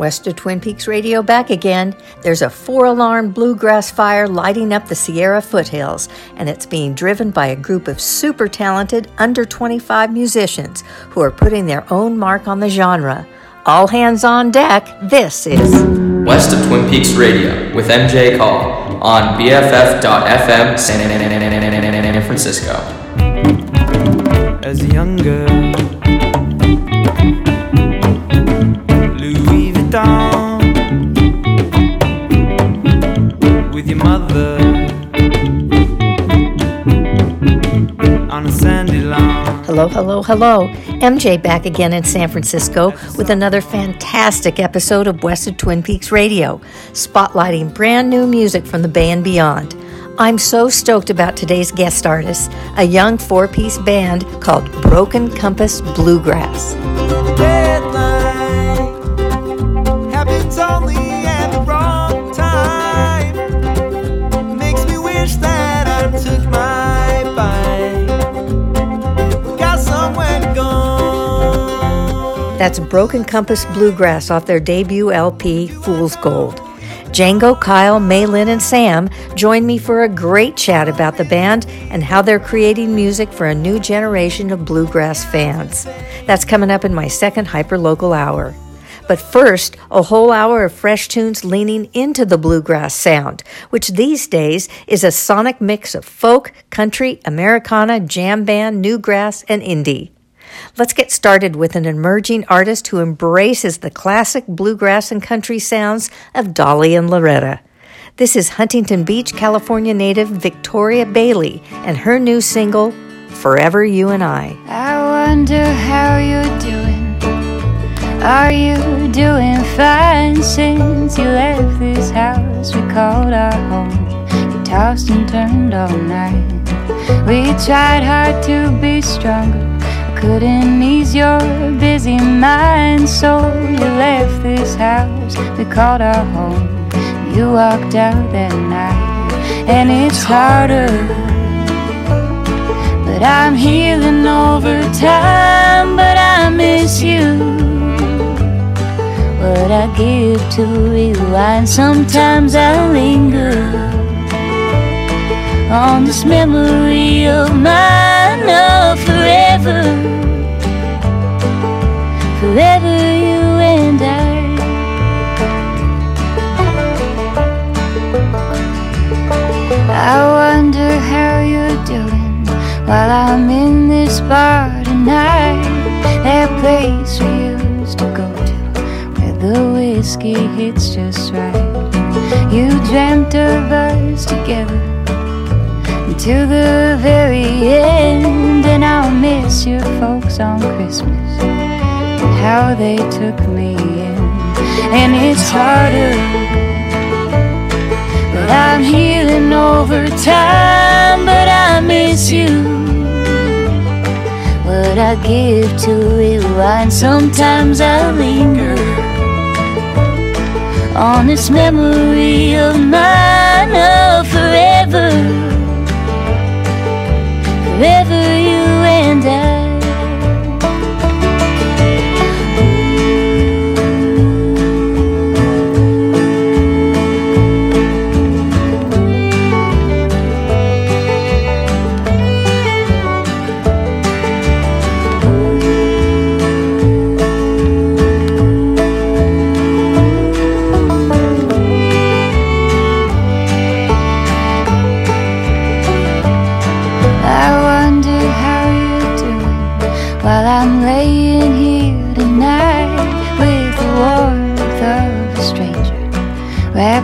West of Twin Peaks Radio back again. There's a 4-alarm bluegrass fire lighting up the Sierra foothills, and it's being driven by a group of super talented under 25 musicians who are putting their own mark on the genre. All hands on deck, this is West of Twin Peaks Radio with MJ Call on BFF.FM San Francisco. As a young girl, down with your mother on a sandy lawn. Hello. MJ back again in San Francisco with another fantastic episode of West of Twin Peaks Radio, spotlighting brand new music from the Bay and beyond. I'm so stoked about today's guest artist, a young 4-piece band called Broken Compass Bluegrass. That's Broken Compass Bluegrass off their debut LP, Fool's Gold. Django, Kyle, Maylin, and Sam join me for a great chat about the band and how they're creating music for a new generation of bluegrass fans. That's coming up in my second hyperlocal hour. But first, a whole hour of fresh tunes leaning into the bluegrass sound, which these days is a sonic mix of folk, country, Americana, jam band, newgrass, and indie. Let's get started with an emerging artist who embraces the classic bluegrass and country sounds of Dolly and Loretta. This is Huntington Beach, California native Victoria Bailey and her new single, Forever You and I. I wonder how you're doing. Are you doing fine since you left this house we called our home? You tossed and turned all night. We tried hard to be stronger. Couldn't ease your busy mind, so you left this house we called our home. You walked out that night, and it's harder, but I'm healing over time. But I miss you. What I give to rewind. Sometimes I linger on this memory of mine, oh, forever, forever you and I. I wonder how you're doing while I'm in this bar tonight, that place we used to go to where the whiskey hits just right. You dreamt of us together to the very end, and I'll miss your folks on Christmas and how they took me in. And it's harder, but I'm healing over time. But I miss you. What I give to rewind. Sometimes I linger on this memory of mine, oh, forever, forever you and I.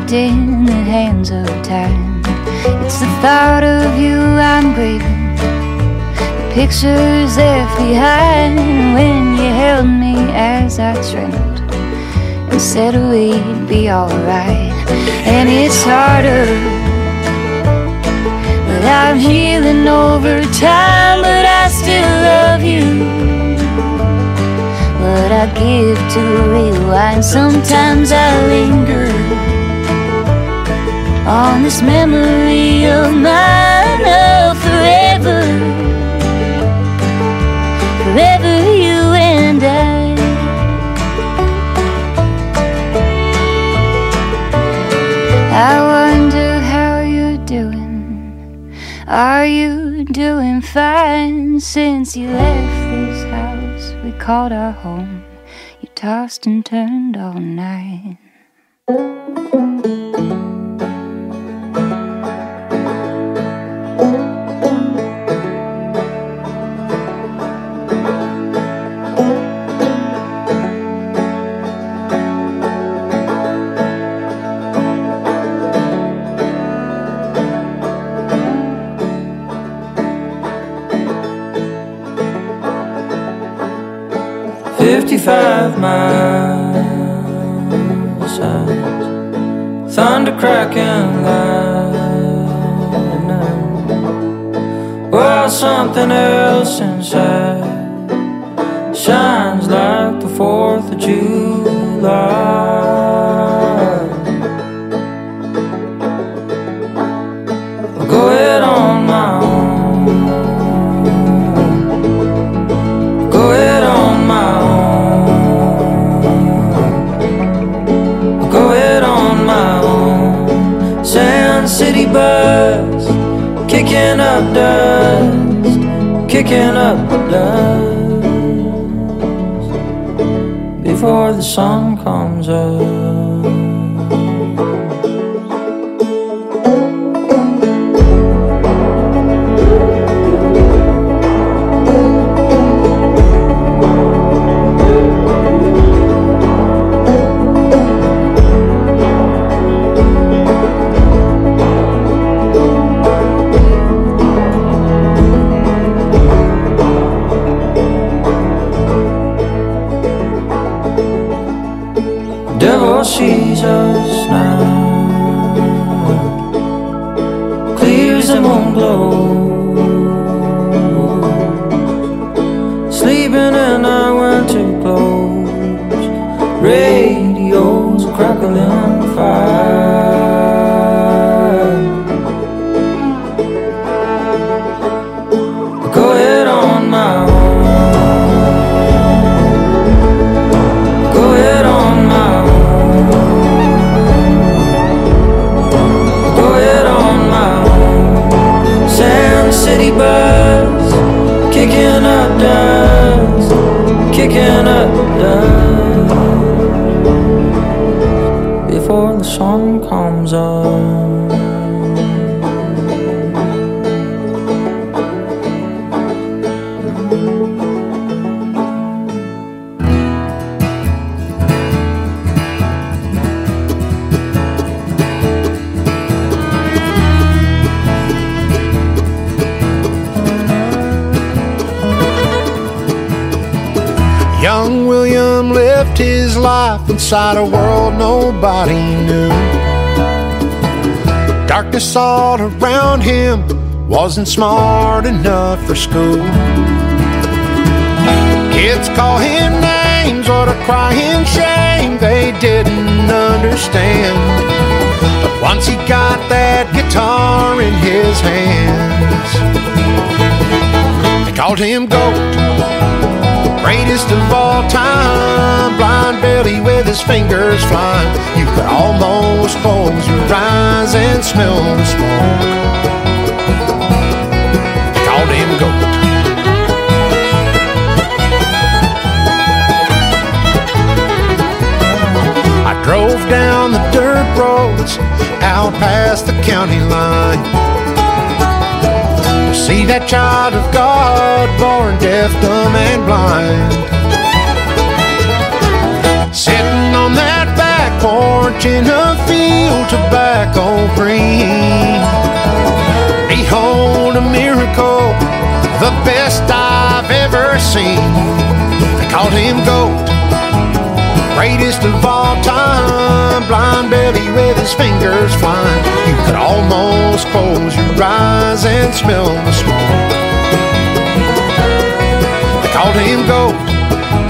In the hands of time, it's the thought of you I'm grieving, the pictures left behind when you held me as I trembled and said we'd be alright. And it's harder, but I'm healing over time. But I still love you. What I give to rewind. Sometimes I linger on this memory of mine, oh, forever, forever you and I. Since you left this house we called our home, you tossed and turned all night. Thunder cracking lightning, while something else inside shines like the 4th of July. I'll go it on my own, go it on my own. City bus, kicking up dust, kicking up dust, before the sun comes up. Sees us now, clears the moon glow, sleeping in our winter clothes, radio's a crackling fire. Go ahead on my own. City bus, kicking up dust, kicking up dust, before the sun comes up. Young William lived his life inside a world nobody knew. Darkness all around him, wasn't smart enough for school. Kids call him names, what a crying shame, they didn't understand. But once he got that guitar in his hands, they called him GOAT, greatest of all time. Blind Billy with his fingers flying, you could almost close your eyes and smell the smoke. They called him GOAT. I drove down the dirt roads, out past the county line. See that child of God, born deaf, dumb, and blind, sitting on that back porch in a field tobacco-free. Behold a miracle, the best I've ever seen. They called him GOAT, greatest of all time. Blind Billy with his fingers flying, you could almost close your eyes and smell the smoke. They called him GOAT.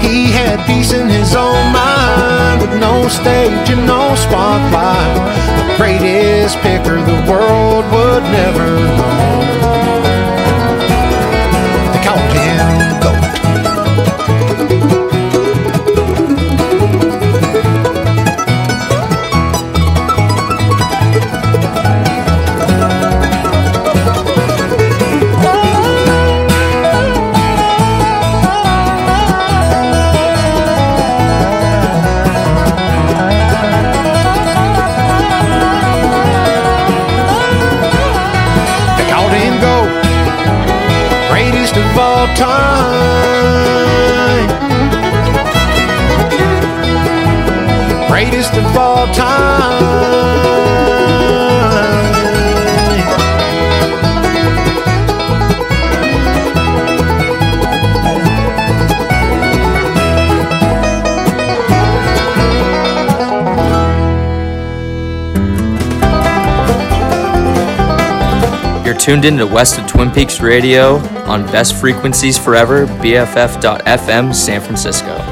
He had peace in his own mind, with no stage and no spotlight, the greatest picker the world would never know. They called him GOAT. greatest of all time. You're tuned in to West of Twin Peaks Radio on Best Frequencies Forever, BFF.FM, San Francisco.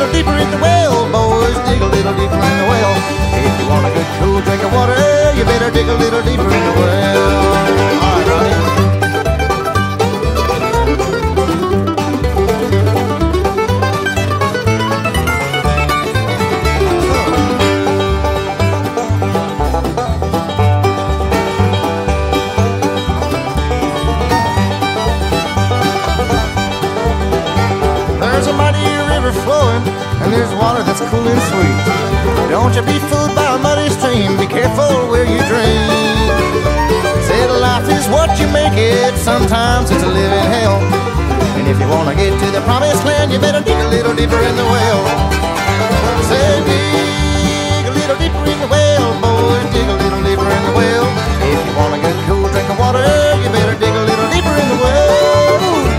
little deeper in the well, boys, dig a little deeper in the well. If you want a good cool drink of water, you better dig a little deeper in the well. All right, Ronnie. There's water that's cool and sweet. Don't you be fooled by a muddy stream. Be careful where you drink. Said life is what you make it. Sometimes it's a living hell. And if you want to get to the promised land, you better dig a little deeper in the well. Said dig a little deeper in the well, boys, dig a little deeper in the well. If you want to get a cool drink of water, you better dig a little deeper in the well.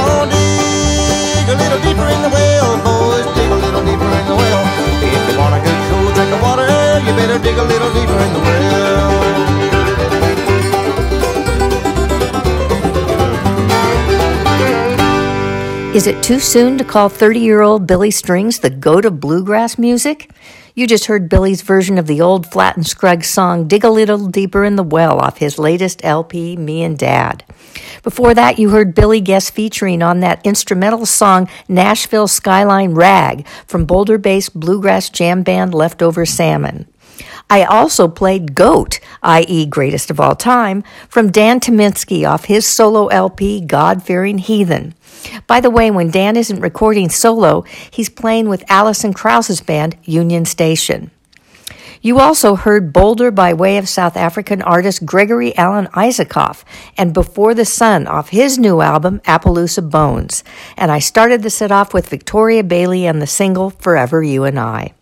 Oh, dig a little deeper in the well, boys, dig a little deeper in the well. If you want a good cool drink of water, you better dig a little deeper in the well. Is it too soon to call 30-year-old Billy Strings the goat of bluegrass music? You just heard Billy's version of the old Flat and Scruggs song, Dig a Little Deeper in the Well, off his latest LP, Me and Dad. Before that, you heard Billy guest featuring on that instrumental song, Nashville Skyline Rag, from Boulder-based bluegrass jam band Leftover Salmon. I also played Goat, i.e. Greatest of All Time, from Dan Tyminski off his solo LP, God-Fearing Heathen. By the way, when Dan isn't recording solo, he's playing with Alison Krause's band, Union Station. You also heard Boulder by way of South African artist Gregory Alan Isakov and Before the Sun off his new album, Appaloosa Bones. And I started the set off with Victoria Bailey and the single, Forever You and I.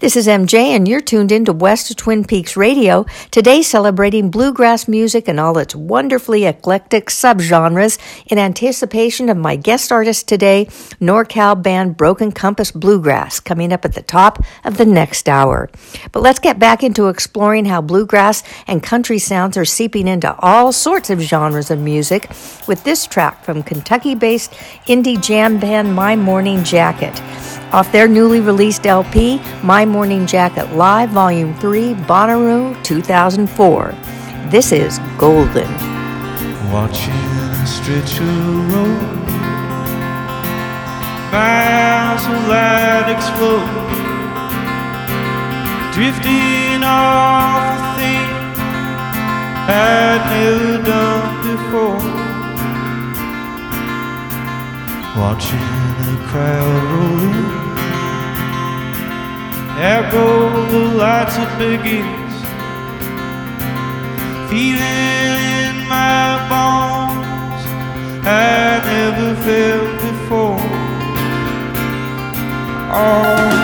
This is MJ, and you're tuned in to West of Twin Peaks Radio, today celebrating bluegrass music and all its wonderfully eclectic subgenres in anticipation of my guest artist today, NorCal band Broken Compass Bluegrass, coming up at the top of the next hour. But let's get back into exploring how bluegrass and country sounds are seeping into all sorts of genres of music with this track from Kentucky-based indie jam band My Morning Jacket. Off their newly released LP, My Morning Jacket Live, Volume 3, Bonnaroo, 2004. This is Golden. Watching a stretch of road, miles of light explode, drifting off a thing I'd never done before. Watching the crowd roll in, there go the lights and begins, feeling in my bones I never felt before. Long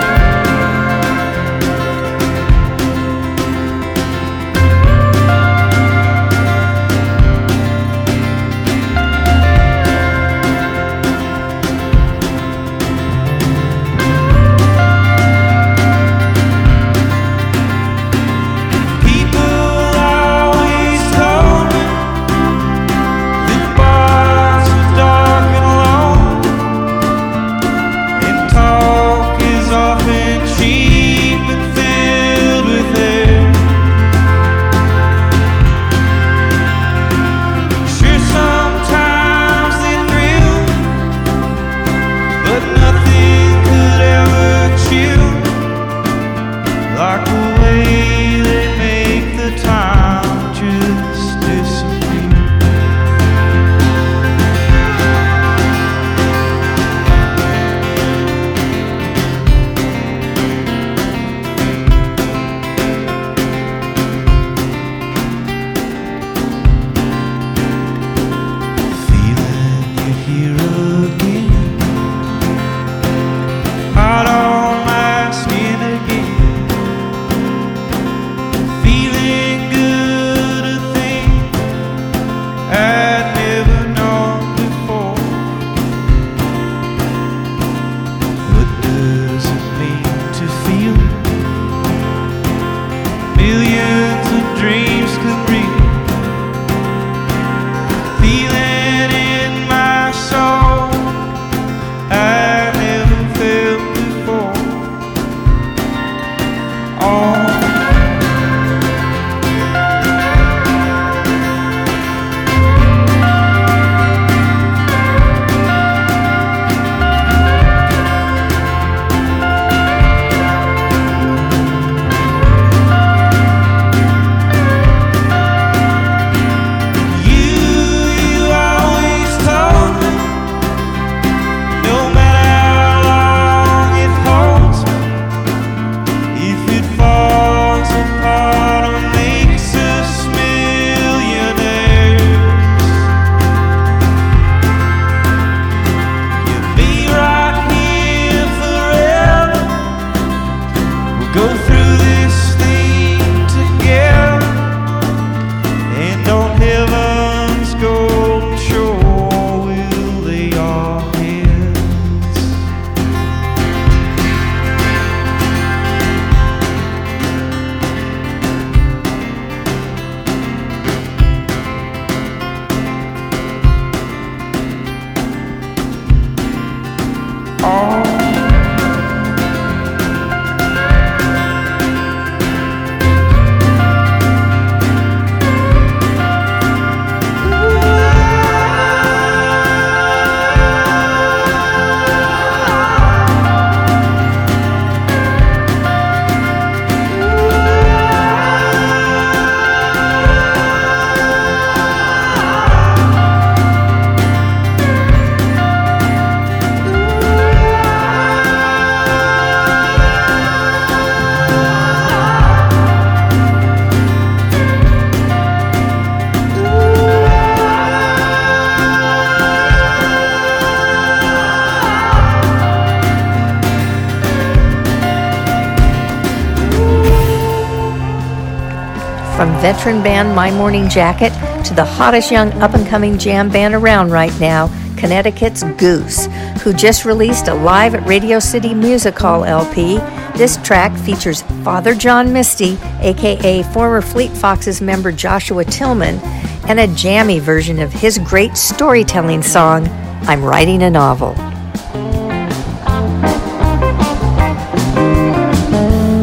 veteran band My Morning Jacket to the hottest young up-and-coming jam band around right now, Connecticut's Goose, who just released a Live at Radio City Music Hall LP. This track features Father John Misty, a.k.a. former Fleet Foxes member Joshua Tillman, and a jammy version of his great storytelling song, I'm Writing a Novel.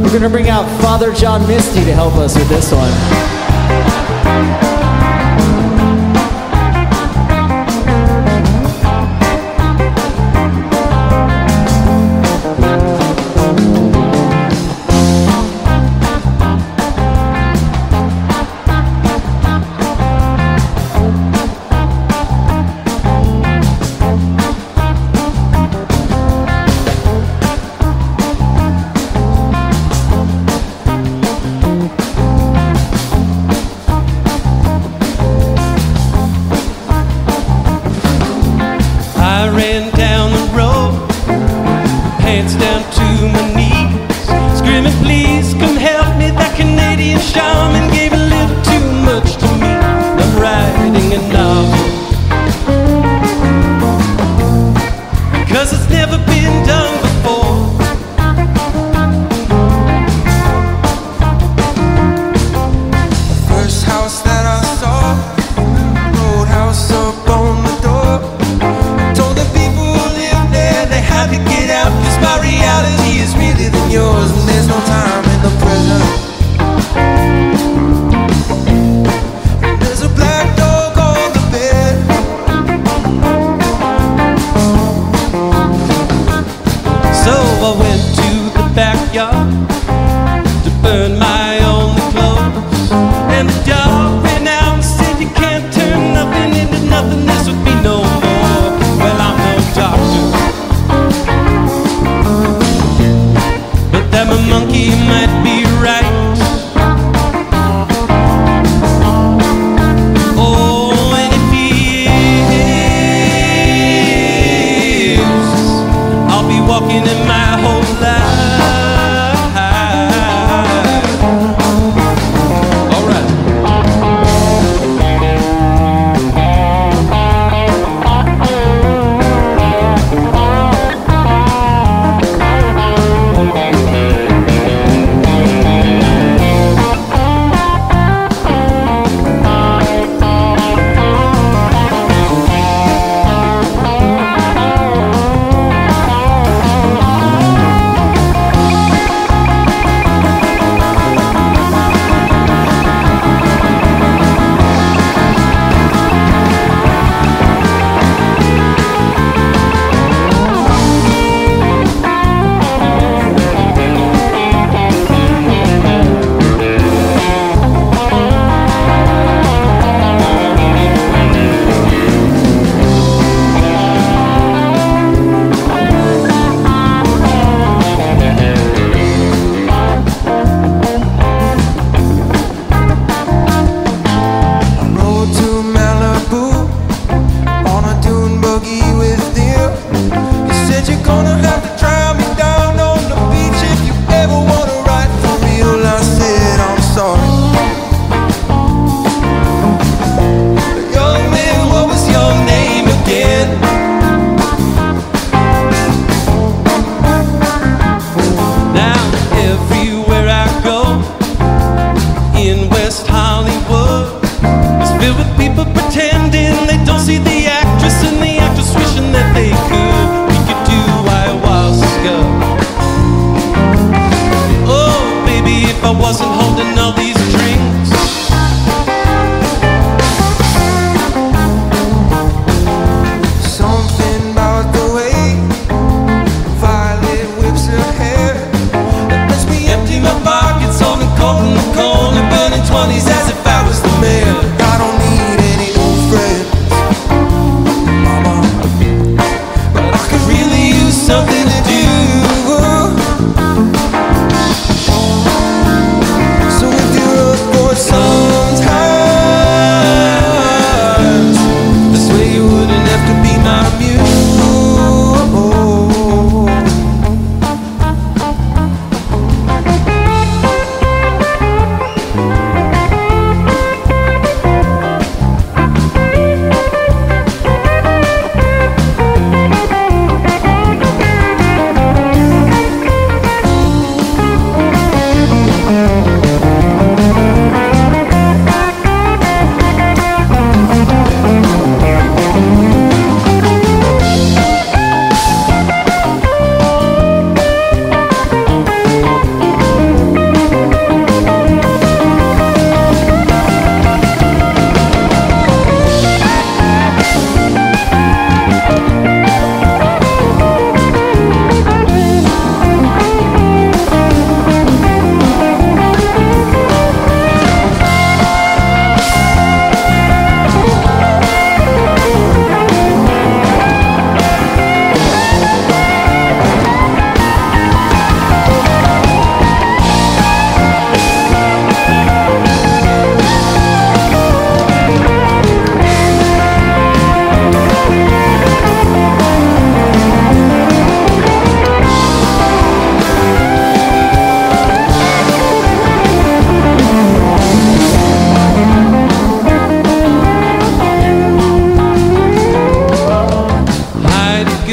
We're going to bring out Father John Misty to help us with this one.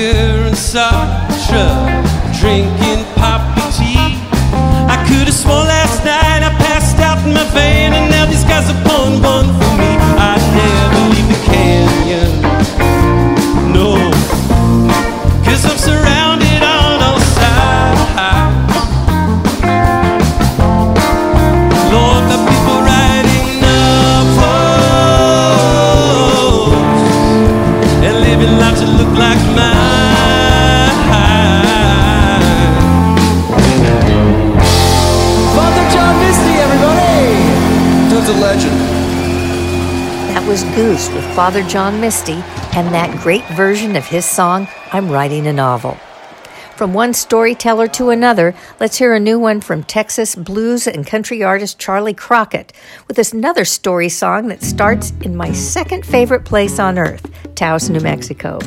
liquor and Sasha, drinking poppy tea. I could have sworn last night I passed out in my van, and now these guys are pulling one for me. I never leave the canyon, no, 'cause I'm surrounded on all sides. Lord, the people riding up roads and living lives that look like mine. Father John Misty, everybody! That's a legend. That was Goose with Father John Misty and that great version of his song, I'm Writing a Novel. From one storyteller to another, let's hear a new one from Texas blues and country artist Charlie Crockett with another story song that starts in my second favorite place on earth, Taos, New Mexico.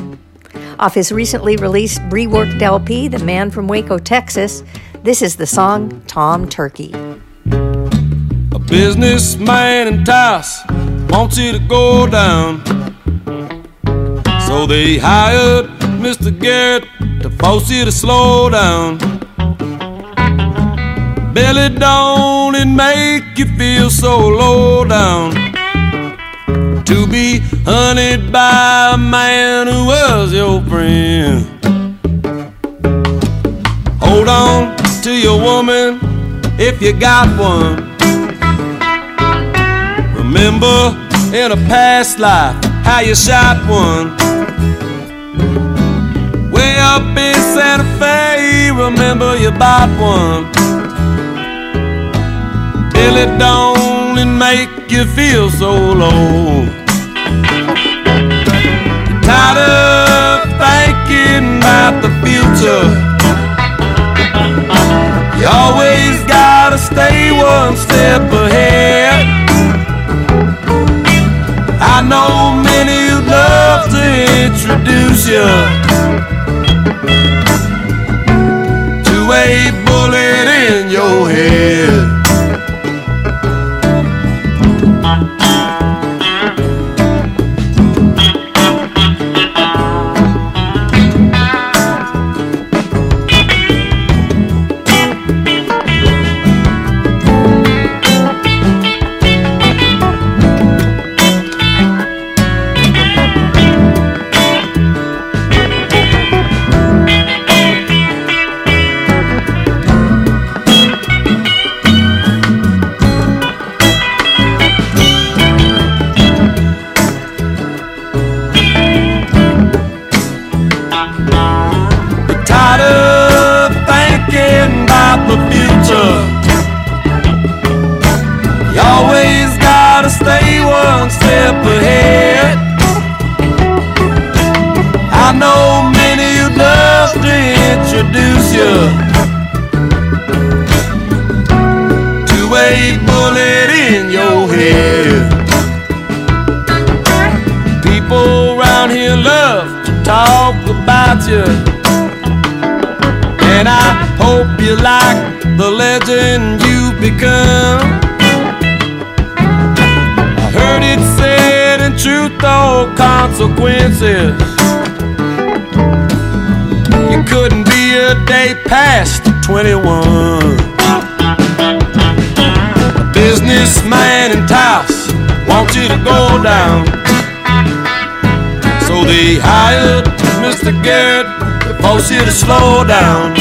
Off his recently released reworked LP, The Man from Waco, Texas, this is the song Tom Turkey. A businessman in Taos wants you to go down, so they hired Mr. Garrett to force you to slow down. Billy, don't it make you feel so low down to be hunted by a man who was your friend? Hold on to your woman if you got one. Remember in a past life how you shot one. Way up in Santa Fe, remember you bought one. Billy, don't it make you feel so low? You're tired of thinking about the future. You always gotta stay one step ahead. I know many who'd love to introduce you to a bullet in your head. And I hope you like the legend you've become. I heard it said in truth or consequences, you couldn't be a day past 21. A businessman in Taos wants you to go down, so they hired Mr. Garrett to force you to slow down.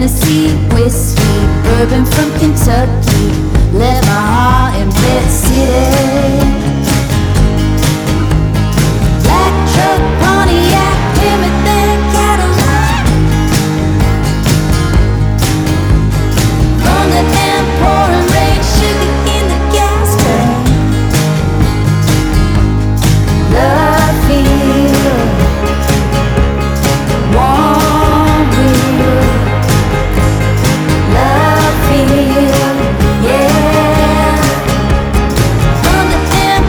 Tennessee, whiskey, bourbon from Kentucky, left my heart in Pet City. Black truck, Pontiac, Plymouth and Cadillac, thunder and pouring rain, sugar in the gas tank. Love you. Yeah, from the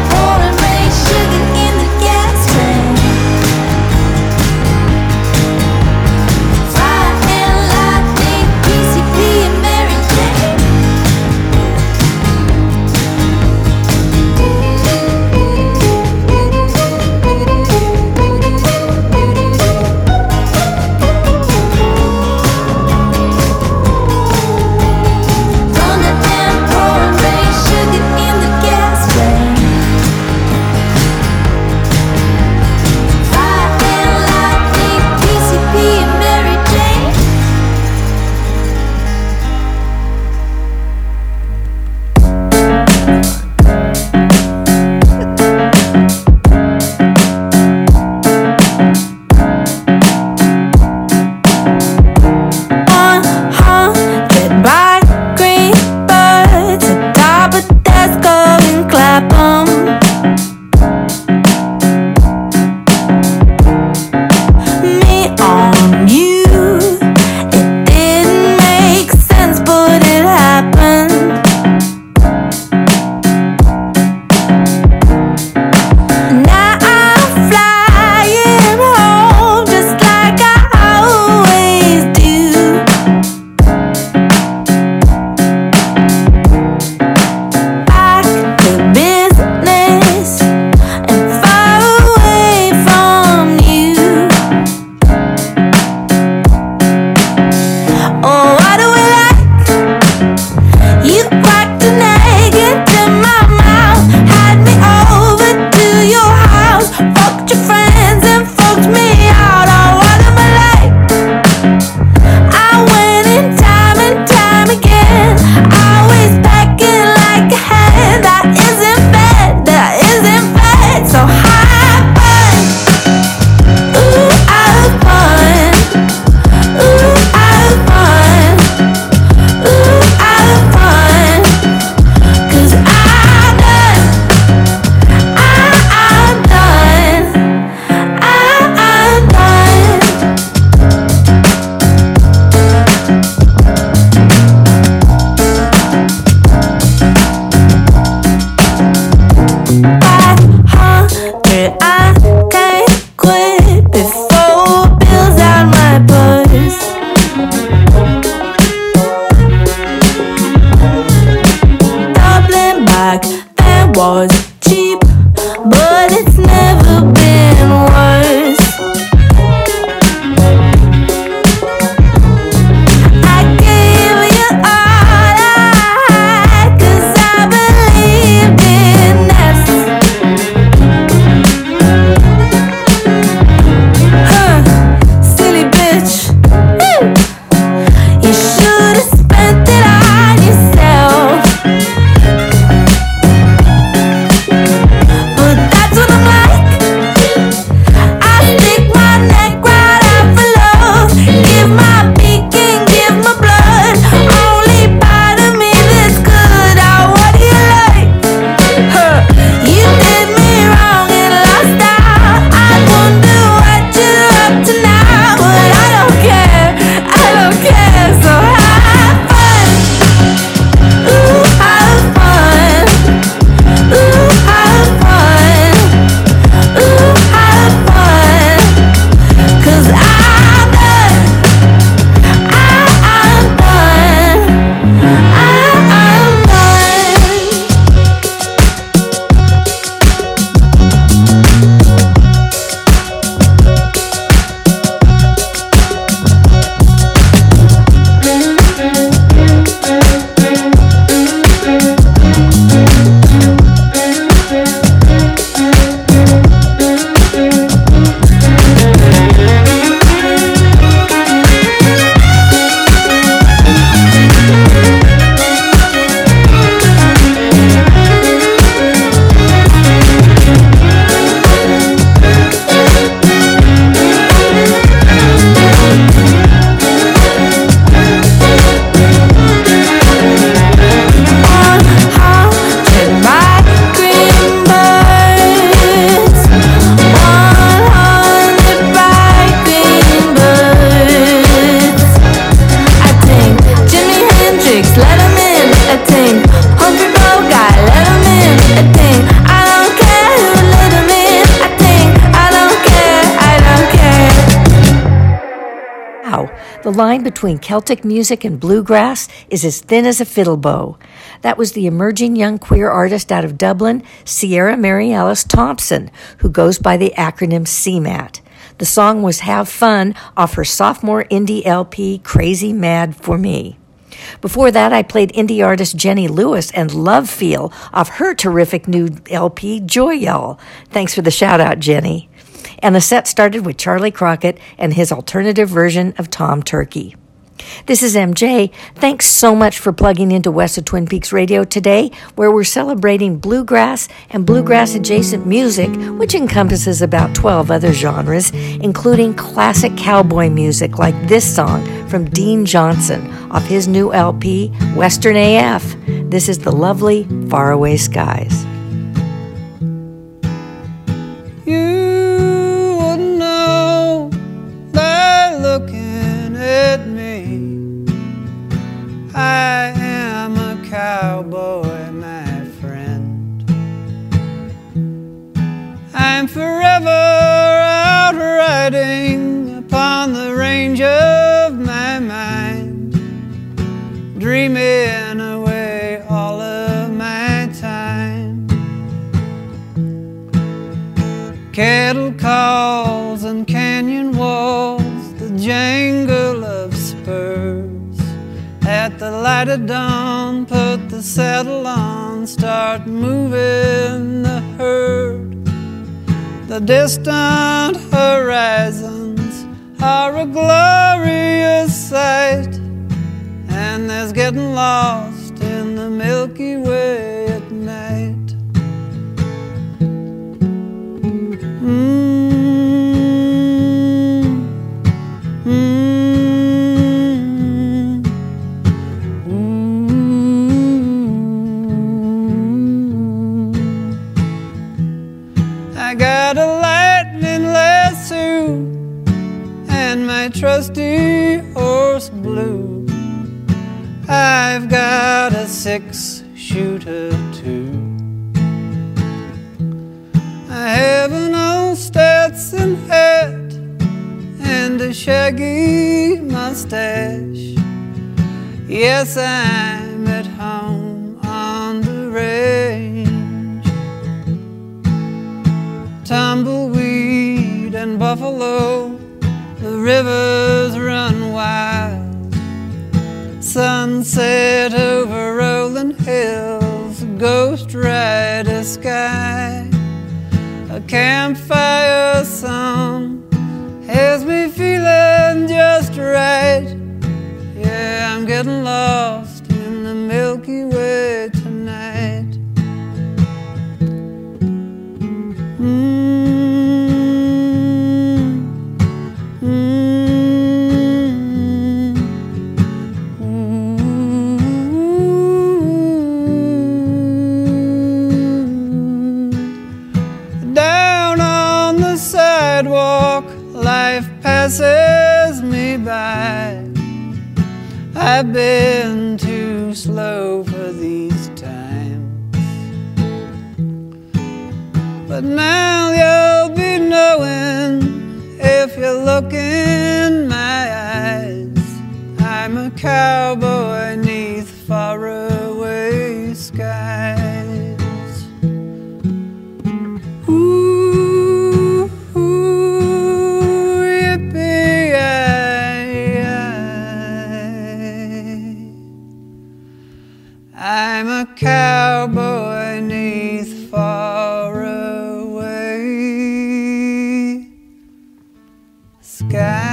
now, the line between Celtic music and bluegrass is as thin as a fiddle bow. That was the emerging young queer artist out of Dublin, Ciara Mary Alice Thompson, who goes by the acronym CMAT. The song was Have Fun off her sophomore indie LP, Crazy Mad for Me. Before that, I played indie artist Jenny Lewis and Love Feel off her terrific new LP, Joy Y'all. Thanks for the shout-out, Jenny. And the set started with Charlie Crockett and his alternative version of Tom Turkey. This is MJ. Thanks so much for plugging into West of Twin Peaks Radio today, where we're celebrating bluegrass and bluegrass-adjacent music, which encompasses about 12 other genres, including classic cowboy music like this song from Dean Johnson off his new LP, Western AF. This is the lovely Faraway Skies. You wouldn't know by looking at me I am a cowboy, my friend. I'm forever out riding upon the range of my mind, dreaming away all of my time. Cattle calls and canyon walls, the jangle of spurs. At the light of dawn, put the saddle on, start moving the herd. The distant horizons are a glorious sight, and there's getting lost in the Milky Way at night. I got a lightning lasso and my trusty horse Blue. I've got a 6-shooter too. I have an old Stetson hat and a shaggy mustache. Yes, I'm at home on the range. Tumbleweed and buffalo, the rivers run wild. Sunset over rolling hills, ghost rider sky. A campfire song has me feeling just right. Yeah, I'm getting lost in the Milky Way tonight. Down on the sidewalk, life passes me by. I've been too slow for these times, but now you'll be knowing if you look in my eyes. I'm a cowboy 'neath faraway skies. Ooh, ooh, yippee-yi-yi. I'm a cowboy 'neath faraway skies.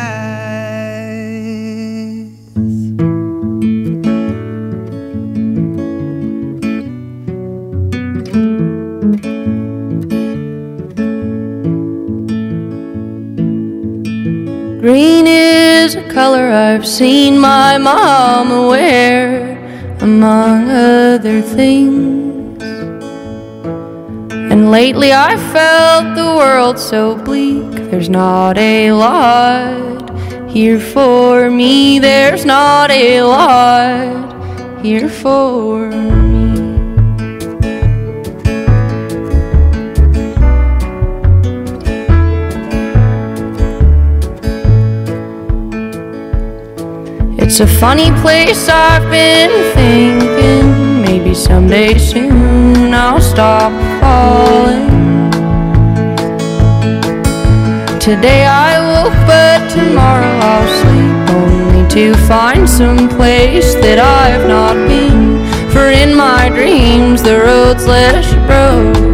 Green is a color I've seen my mama wear, among other things. And lately I felt the world so bleak. There's not a lot here for me. There's not a lot here for me. It's a funny place I've been thinking. Maybe someday soon I'll stop falling. Today I woke, but tomorrow I'll sleep, only to find some place that I've not been. For in my dreams the roads less broken.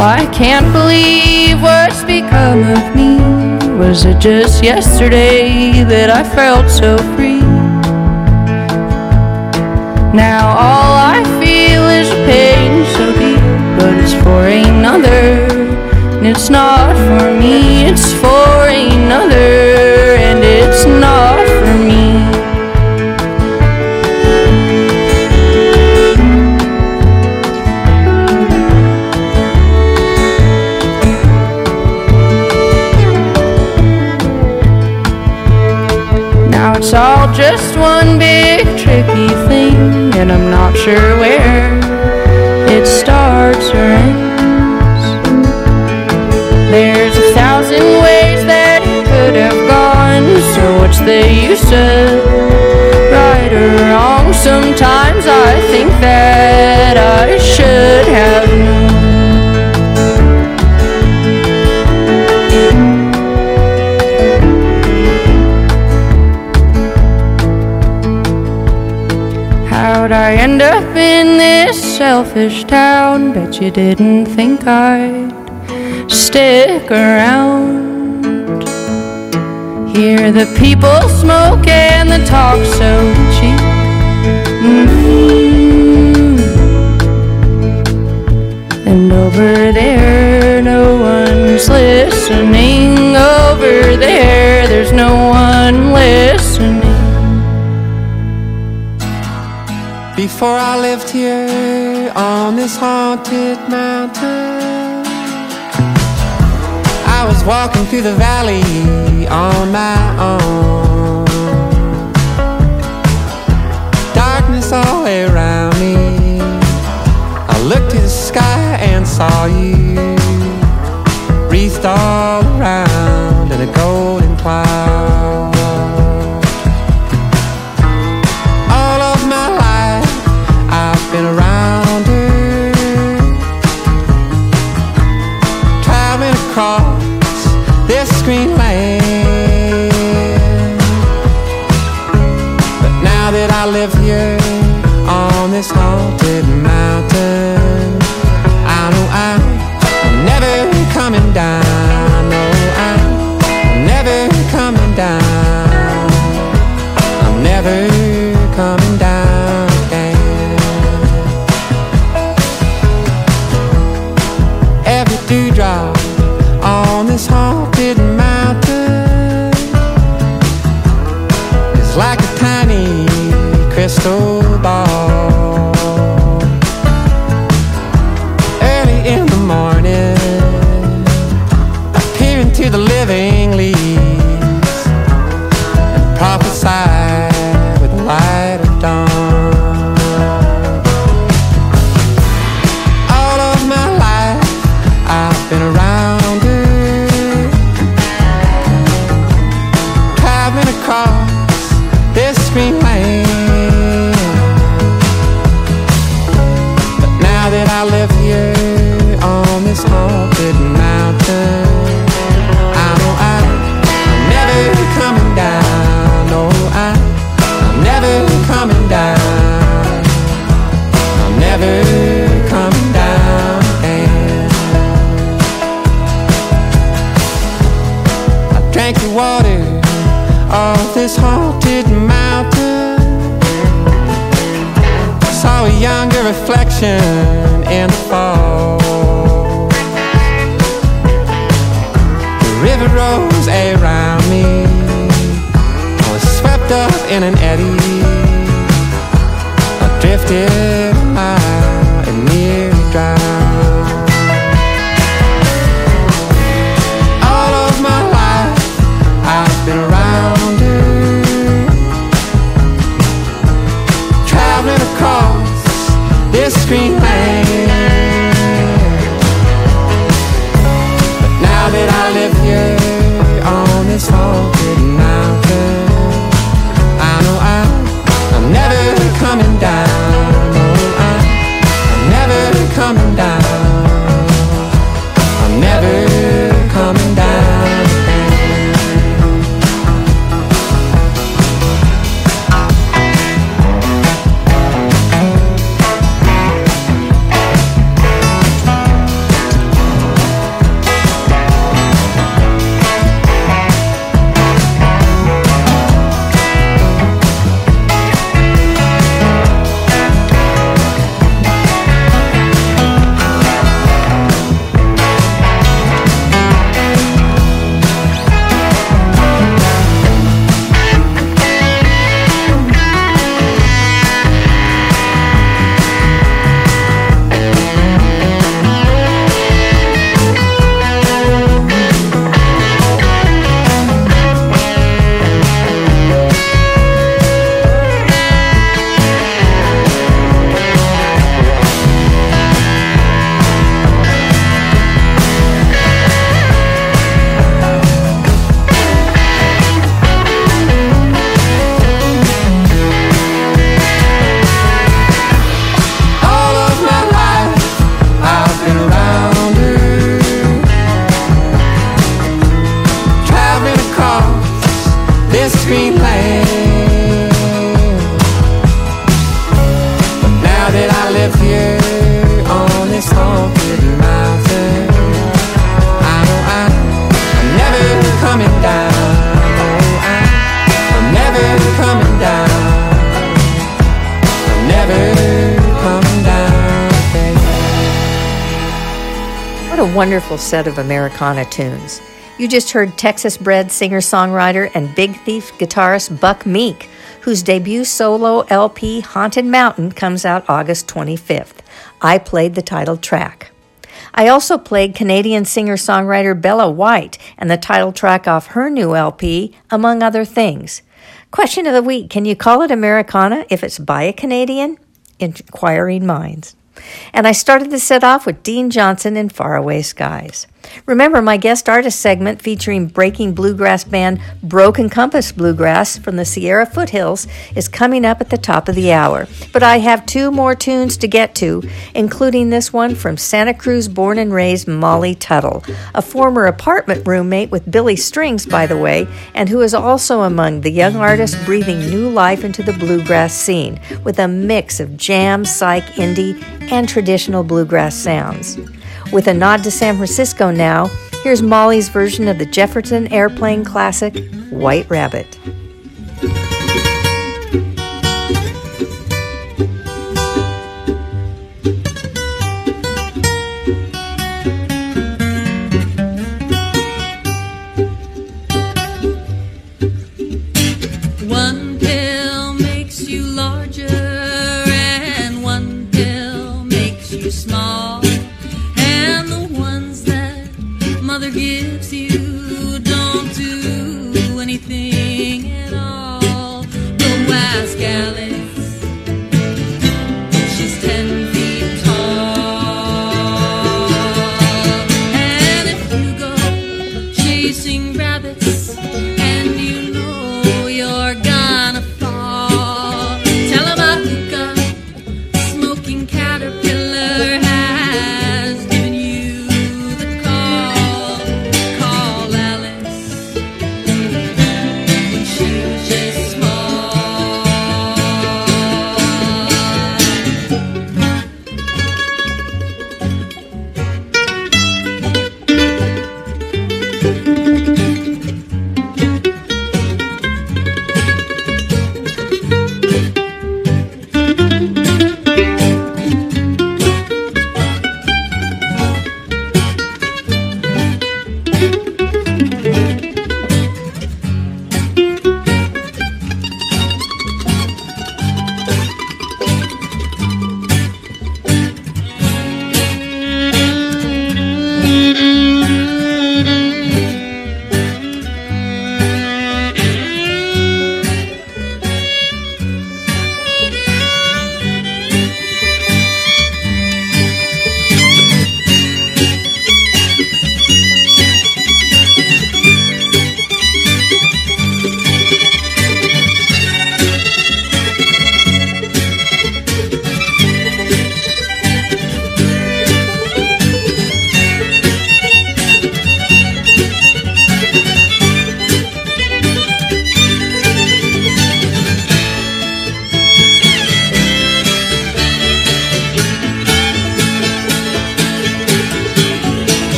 I can't believe what's become of me. Was it just yesterday that I felt so free? Now all I feel is pain so deep, but it's for another, and it's not for me. It's for another, and it's not for me. It's all just one big tricky thing, and I'm not sure where it starts or ends. There's 1,000 ways that it could have gone, so what's the use of right or wrong? Sometimes I think that I should have known. I end up in this selfish town. Bet you didn't think I'd stick around. Here the people smoke and the talk's so cheap. And over there no one's listening. Over there there's no one listening. Before I lived here on this haunted mountain, I was walking through the valley on my own. Darkness all around me. I looked to the sky and saw you wreathed all around in a golden cloud. Been around her, traveling across this green land. But now that I live here on this haunted mountain, I know I'm never coming down. I know I'm never coming down. I'm never coming down. Dewdrop on this haunted mountain is like a tiny crystal ball. Early in the morning, appearing to the living leaves, and prophesy with the light of dawn. Been around her, traveling across this green land. But now that I live here on this haunted mountain, I know I'm never coming down. No, I'm never coming down. I'm never coming down. Drank the water off this haunted mountain. Saw a younger reflection in the falls. The river rose around me. I was swept up in an eddy. I drifted a mile and nearly drowned. Been around her, traveling across this discreet way. But now that I live here on this haunted mountain, I know I'm never coming down. Oh, I'm never coming down. I'm never coming down. Wonderful set of Americana tunes. You just heard Texas-bred singer-songwriter and Big Thief guitarist Buck Meek, whose debut solo LP Haunted Mountain comes out August 25th. I played the title track. I also played Canadian singer-songwriter Bella White and the title track off her new LP, among other things. Question of the week, can you call it Americana if it's by a Canadian? Inquiring minds. And I started the set off with Dean Johnson in Faraway Skies. Remember my guest artist segment featuring breaking bluegrass band Broken Compass Bluegrass from the Sierra Foothills is coming up at the top of the hour. But I have two more tunes to get to, including this one from Santa Cruz born and raised Molly Tuttle, a former apartment roommate with Billy Strings, by the way, and who is also among the young artists breathing new life into the bluegrass scene with a mix of jam, psych, indie, and traditional bluegrass sounds. With a nod to San Francisco now, here's Molly's version of the Jefferson Airplane classic, White Rabbit.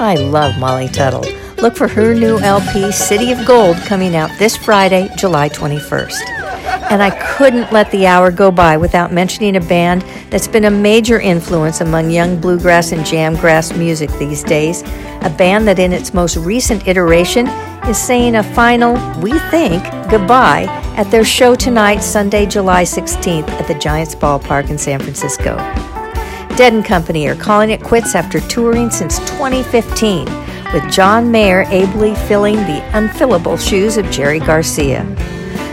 I love Molly Tuttle. Look for her new LP, City of Gold, coming out this Friday, July 21st. And I couldn't let the hour go by without mentioning a band that's been a major influence among young bluegrass and jamgrass music these days, a band that in its most recent iteration is saying a final, we think, goodbye at their show tonight, Sunday, July 16th at the Giants Ballpark in San Francisco. Dead & Company are calling it quits after touring since 2015, with John Mayer ably filling the unfillable shoes of Jerry Garcia.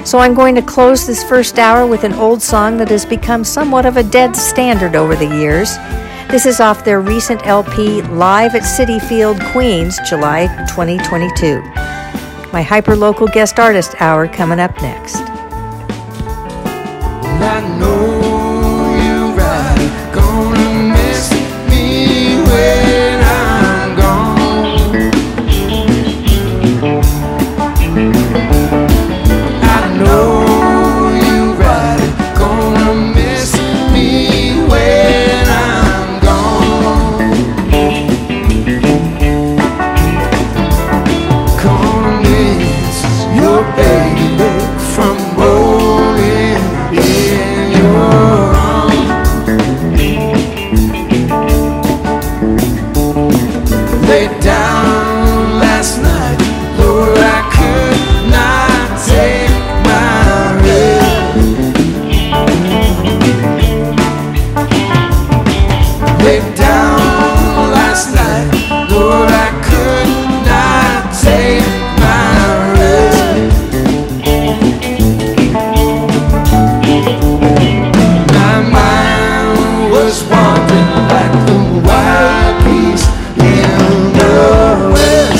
So I'm going to close this first hour with an old song that has become somewhat of a Dead standard over the years. This is off their recent LP, Live at City Field, Queens, July 2022. My hyperlocal guest artist hour coming up next. And I know you're right, gonna miss me when I'm gone. Know you right, gonna miss me when I'm gone. Gonna miss your baby from rolling in your arms. Laid down last night, Lord, I could not say. Laid down last night, Lord, I could not take my rest. My mind was wandering like the wild beast in the west.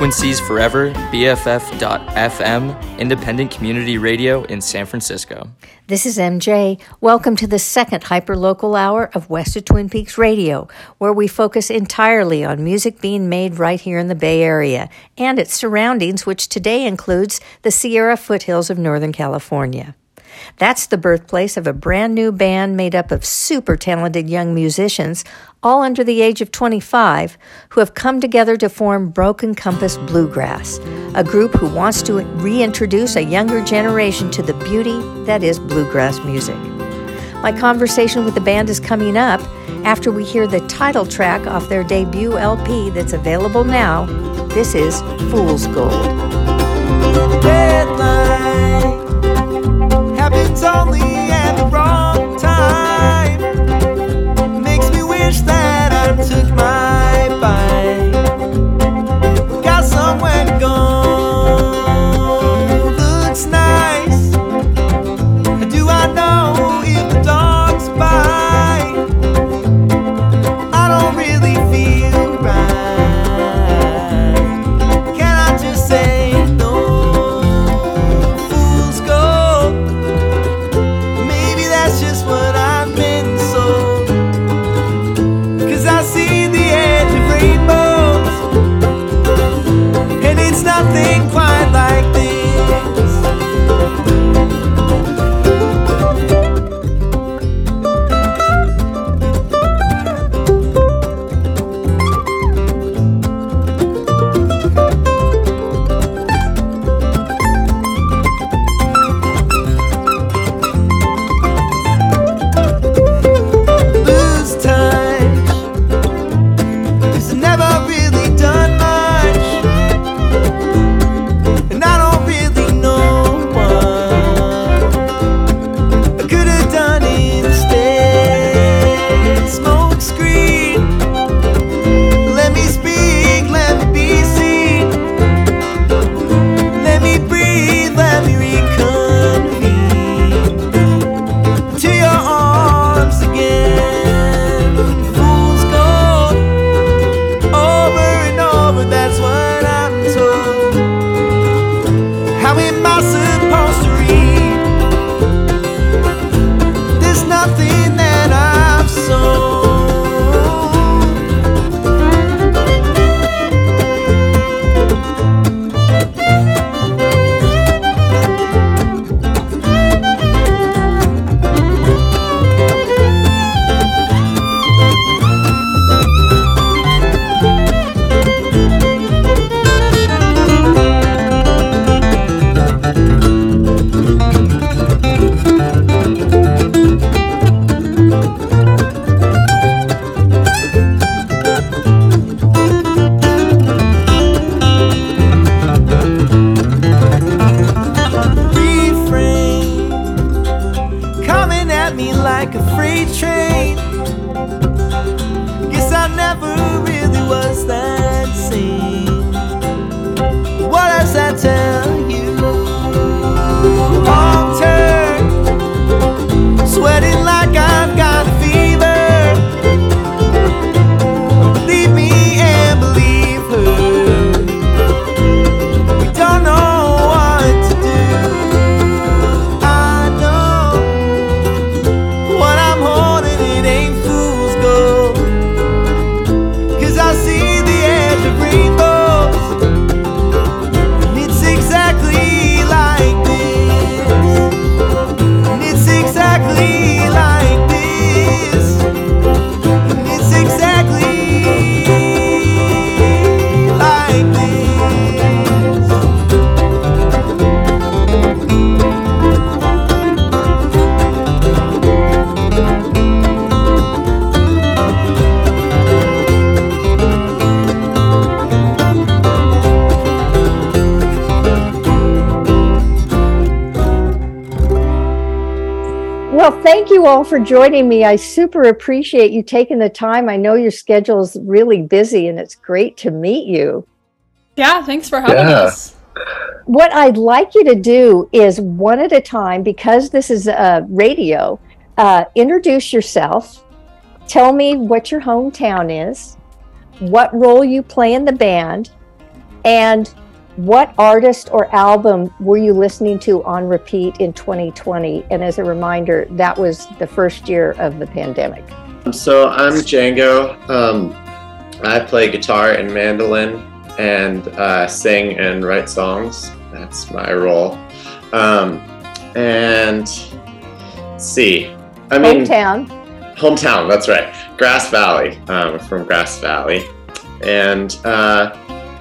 Frequencies Forever, BFF.FM, Independent Community Radio in San Francisco. This is MJ. Welcome to the second hyperlocal hour of West of Twin Peaks Radio, where we focus entirely on music being made right here in the Bay Area and its surroundings, which today includes the Sierra foothills of Northern California. That's the birthplace of a brand new band made up of super talented young musicians, all under the age of 25, who have come together to form Broken Compass Bluegrass, a group who wants to reintroduce a younger generation to the beauty that is bluegrass music. My conversation with the band is coming up after we hear the title track off their debut LP that's available now. This is Fool's Gold. It's only at the wrong time. Makes me wish that I took my bike. Got somewhere to go. Looks nice. Do I know if the dog's by? I don't really feel right. Can I just say no? Fool's gold. All for joining me. I super appreciate you taking the time. I know your schedule is really busy and it's great to meet you. Yeah, thanks for having us. What I'd like you to do is one at a time, because this is radio, introduce yourself, tell me what your hometown is, what role you play in the band, and what artist or album were you listening to on repeat in 2020? And as a reminder, that was the first year of the pandemic. So I'm Django. I play guitar and mandolin and sing and write songs. That's my role. And let's see. Hometown, that's right. Grass Valley. From Grass Valley. And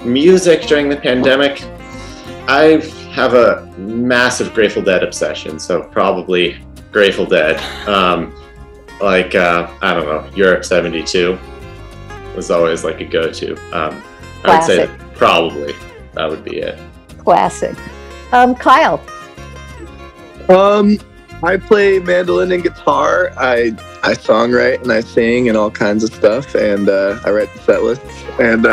music during the pandemic, I have a massive Grateful Dead obsession, so probably Grateful Dead. I don't know, Europe 72 was always like a go-to. I would say probably that would be it. Classic. Kyle? I play mandolin and guitar. I songwrite and I sing and all kinds of stuff, and I write the set lists, and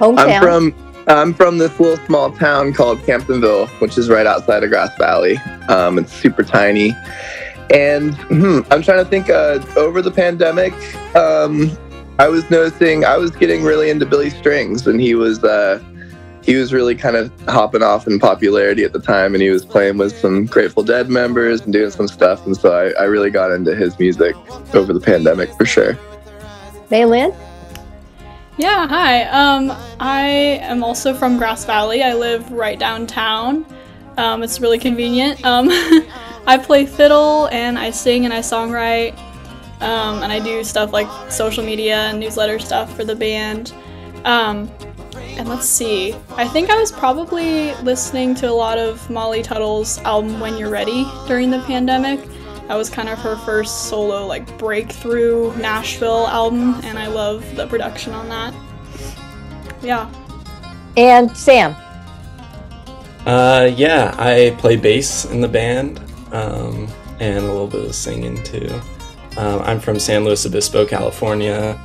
hometown. I'm from this little small town called Camptonville, which is right outside of Grass Valley. It's super tiny. And I'm trying to think, over the pandemic, I was getting really into Billy Strings, and he was really kind of hopping off in popularity at the time, and he was playing with some Grateful Dead members and doing some stuff. And so I really got into his music over the pandemic for sure. Maylin? Yeah, hi. I am also from Grass Valley. I live right downtown. It's really convenient. I play fiddle and I sing and I songwrite, and I do stuff like social media and newsletter stuff for the band. And let's see. I think I was probably listening to a lot of Molly Tuttle's album When You're Ready during the pandemic. That was kind of her first solo, like, breakthrough Nashville album, and I love the production on that. Yeah. And Sam? Yeah, I play bass in the band, and a little bit of singing too. I'm from San Luis Obispo, California,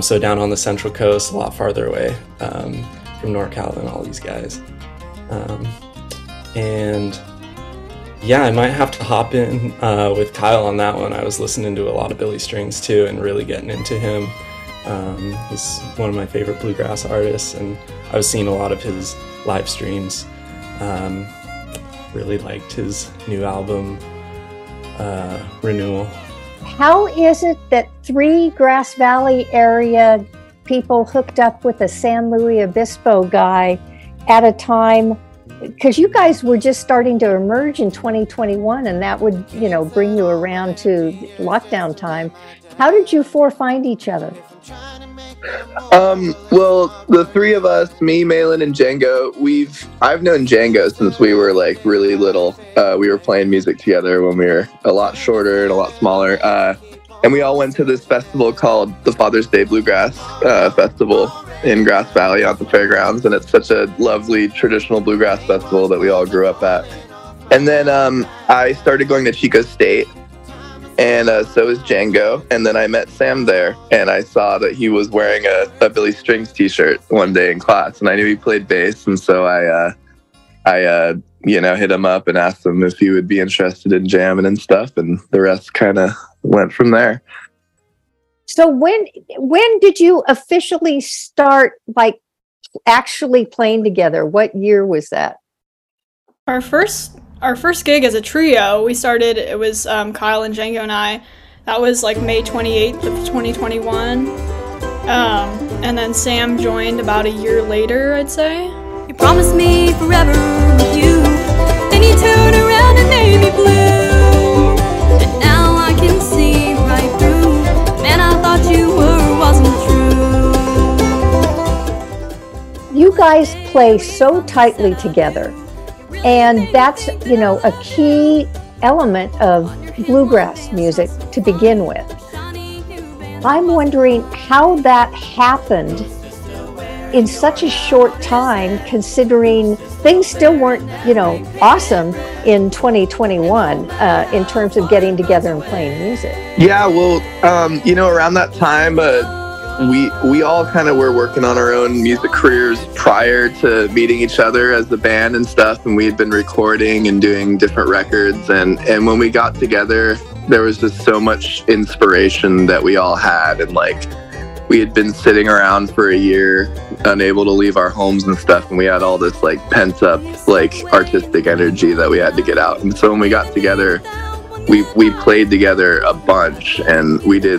so down on the Central Coast, a lot farther away from NorCal and all these guys. And yeah, I might have to hop in with Kyle on that one. I was listening to a lot of Billy Strings too and really getting into him He's one of my favorite bluegrass artists, and I was seeing a lot of his live streams. Really liked his new album, Renewal. How is it that three Grass Valley area people hooked up with a San Luis Obispo guy at a time? Because you guys were just starting to emerge in 2021, and that would, you know, bring you around to lockdown time. How did you four find each other? Well, the three of us, me, Maylin, and Django, I've known Django since we were like really little. We were playing music together when we were a lot shorter and a lot smaller. And we all went to this festival called the Father's Day Bluegrass Festival in Grass Valley on the fairgrounds. And it's such a lovely traditional bluegrass festival that we all grew up at. And then I started going to Chico State. And so is Django. And then I met Sam there, and I saw that he was wearing a Billy Strings t-shirt one day in class, and I knew he played bass. And so I you know, hit him up and asked him if he would be interested in jamming and stuff. And the rest kind of went from there. So when did you officially start, like, actually playing together? What year was that? Our first gig as a trio, it was Kyle and Django and I. That was like May 28th of 2021. And then Sam joined about a year later, I'd say. You promised me forever with you, and you turned around and made me blue. And now I can see right through, man, I thought you were, wasn't true. You guys play so tightly together. And that's, you know, a key element of bluegrass music to begin with. I'm wondering how that happened in such a short time, considering things still weren't, you know, awesome in 2021 in terms of getting together and playing music. Yeah, well, you know, around that time, we all kind of were working on our own music careers prior to meeting each other as the band and stuff, and we had been recording and doing different records, and when we got together, there was just so much inspiration that we all had, and like, we had been sitting around for a year unable to leave our homes and stuff, and we had all this like pent up like artistic energy that we had to get out. And so when we got together, We played together a bunch, and we had a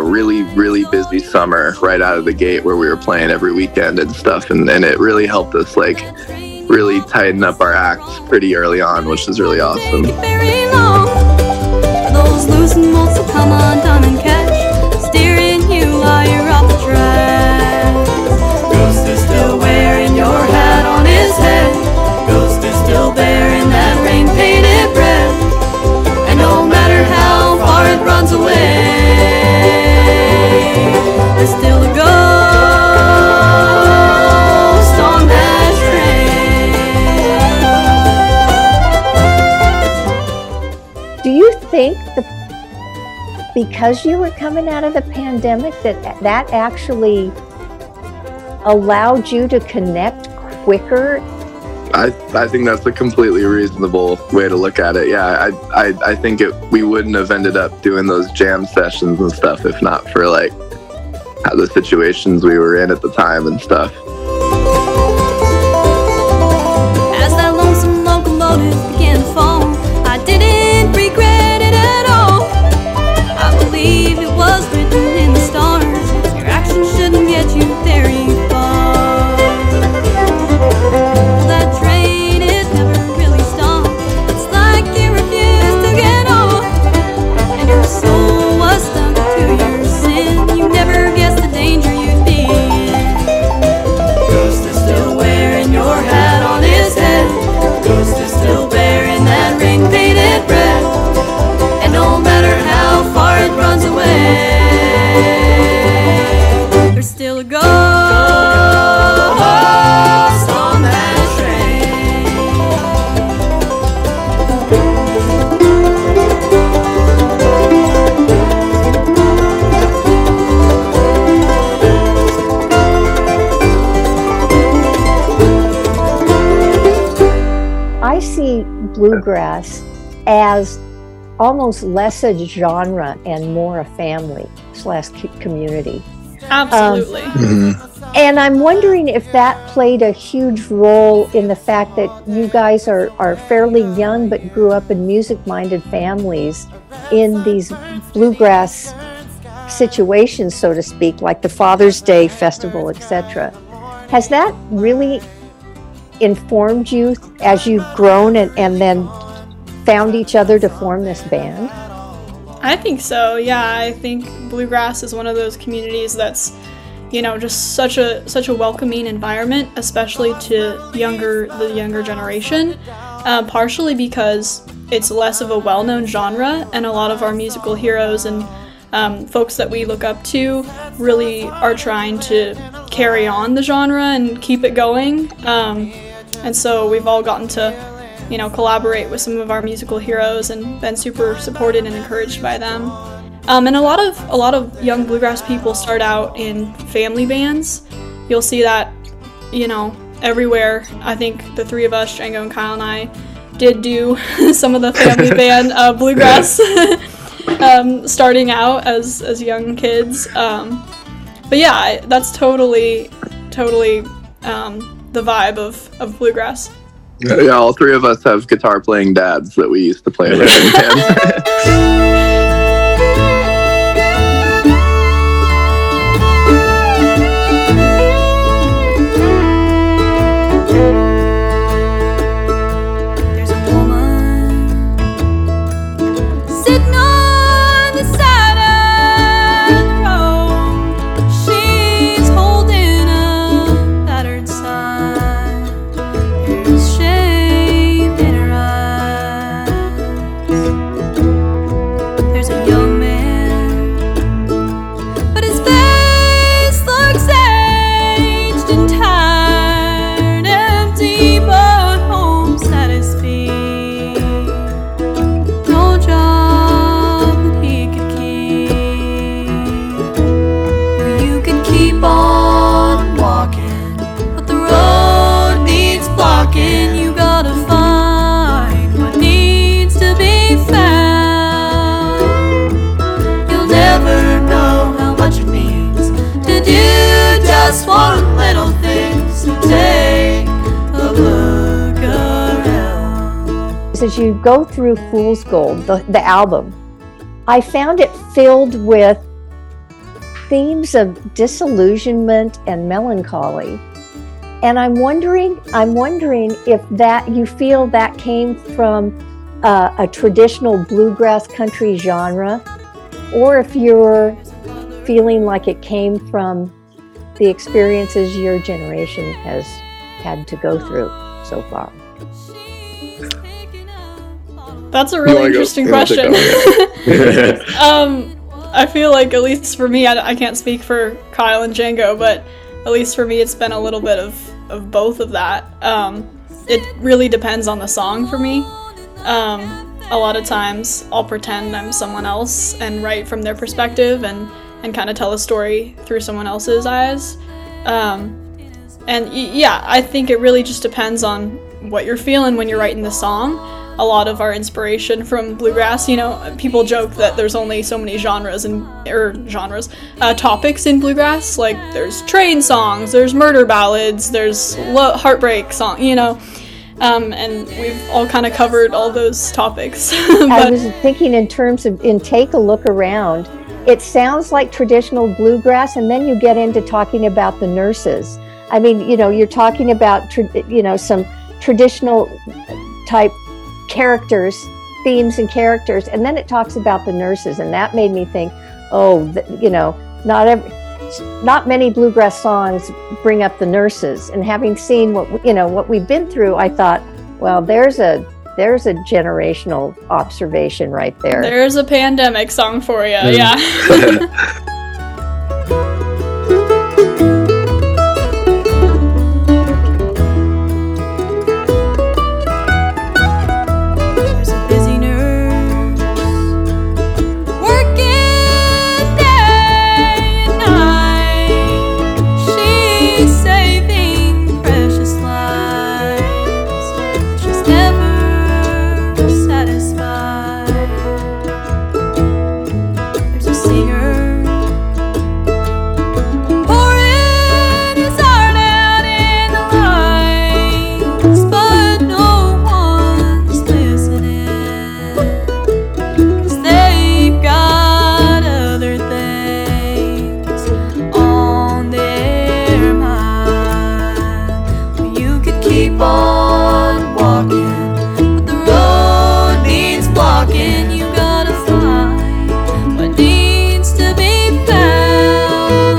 really, really busy summer right out of the gate where we were playing every weekend and stuff, and it really helped us like really tighten up our acts pretty early on, which is really awesome. Because you were coming out of the pandemic, that actually allowed you to connect quicker? I think that's a completely reasonable way to look at it. Yeah, I think we wouldn't have ended up doing those jam sessions and stuff if not for like how the situations we were in at the time and stuff. As that lonesome locomotive began to fall, I didn't regret. Bluegrass as almost less a genre and more a family / community. Absolutely. And I'm wondering if that played a huge role in the fact that you guys are fairly young but grew up in music-minded families in these bluegrass situations, so to speak, like the Father's Day Festival, etc. Has that really informed you as you've grown and then found each other to form this band? I think so, yeah. I think bluegrass is one of those communities that's, you know, just such a welcoming environment, especially to the younger generation, partially because it's less of a well-known genre, and a lot of our musical heroes and folks that we look up to really are trying to carry on the genre and keep it going. And so we've all gotten to, you know, collaborate with some of our musical heroes and been super supported and encouraged by them. And a lot of young bluegrass people start out in family bands. You'll see that, you know, everywhere. I think the three of us, Django and Kyle and I, did do some of the family band bluegrass starting out as young kids. But yeah, that's totally the vibe of bluegrass. Yeah, all three of us have guitar playing dads that we used to play with in bands. As you go through Fool's Gold, the album, I found it filled with themes of disillusionment and melancholy. And I'm wondering if that you feel that came from a traditional bluegrass country genre, or if you're feeling like it came from the experiences your generation has had to go through so far. That's a really interesting question. I feel like, at least for me, I can't speak for Kyle and Django, but at least for me, it's been a little bit of both of that. It really depends on the song for me. A lot of times, I'll pretend I'm someone else and write from their perspective and kind of tell a story through someone else's eyes. And I think it really just depends on what you're feeling when you're writing the song. A lot of our inspiration from bluegrass, you know, people joke that there's only so many topics in bluegrass. Like, there's train songs, there's murder ballads, there's heartbreak songs, you know. And we've all kind of covered all those topics. But I was thinking in terms of, Take a Look Around, it sounds like traditional bluegrass, and then you get into talking about the nurses. I mean, you know, you're talking about, some traditional type characters, themes and characters, and then it talks about the nurses, and that made me think, not many bluegrass songs bring up the nurses. And having seen what we've been through, I thought, well, there's a generational observation right there. There's a pandemic song for you, yeah. Singer keep on walking, but the road needs blocking. You gotta find what needs to be found.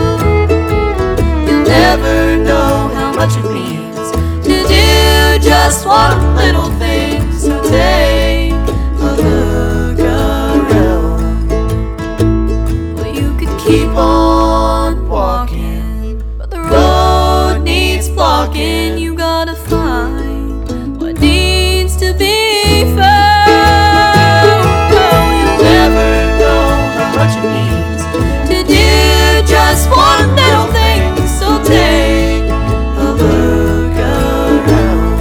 You'll never know how much it means to do just one little thing. So take a look around. Well, you could keep on walking, but the road needs blocking. You gotta find what needs to be found. Oh, you'll never know how much it means to do just one little thing. So take a look around.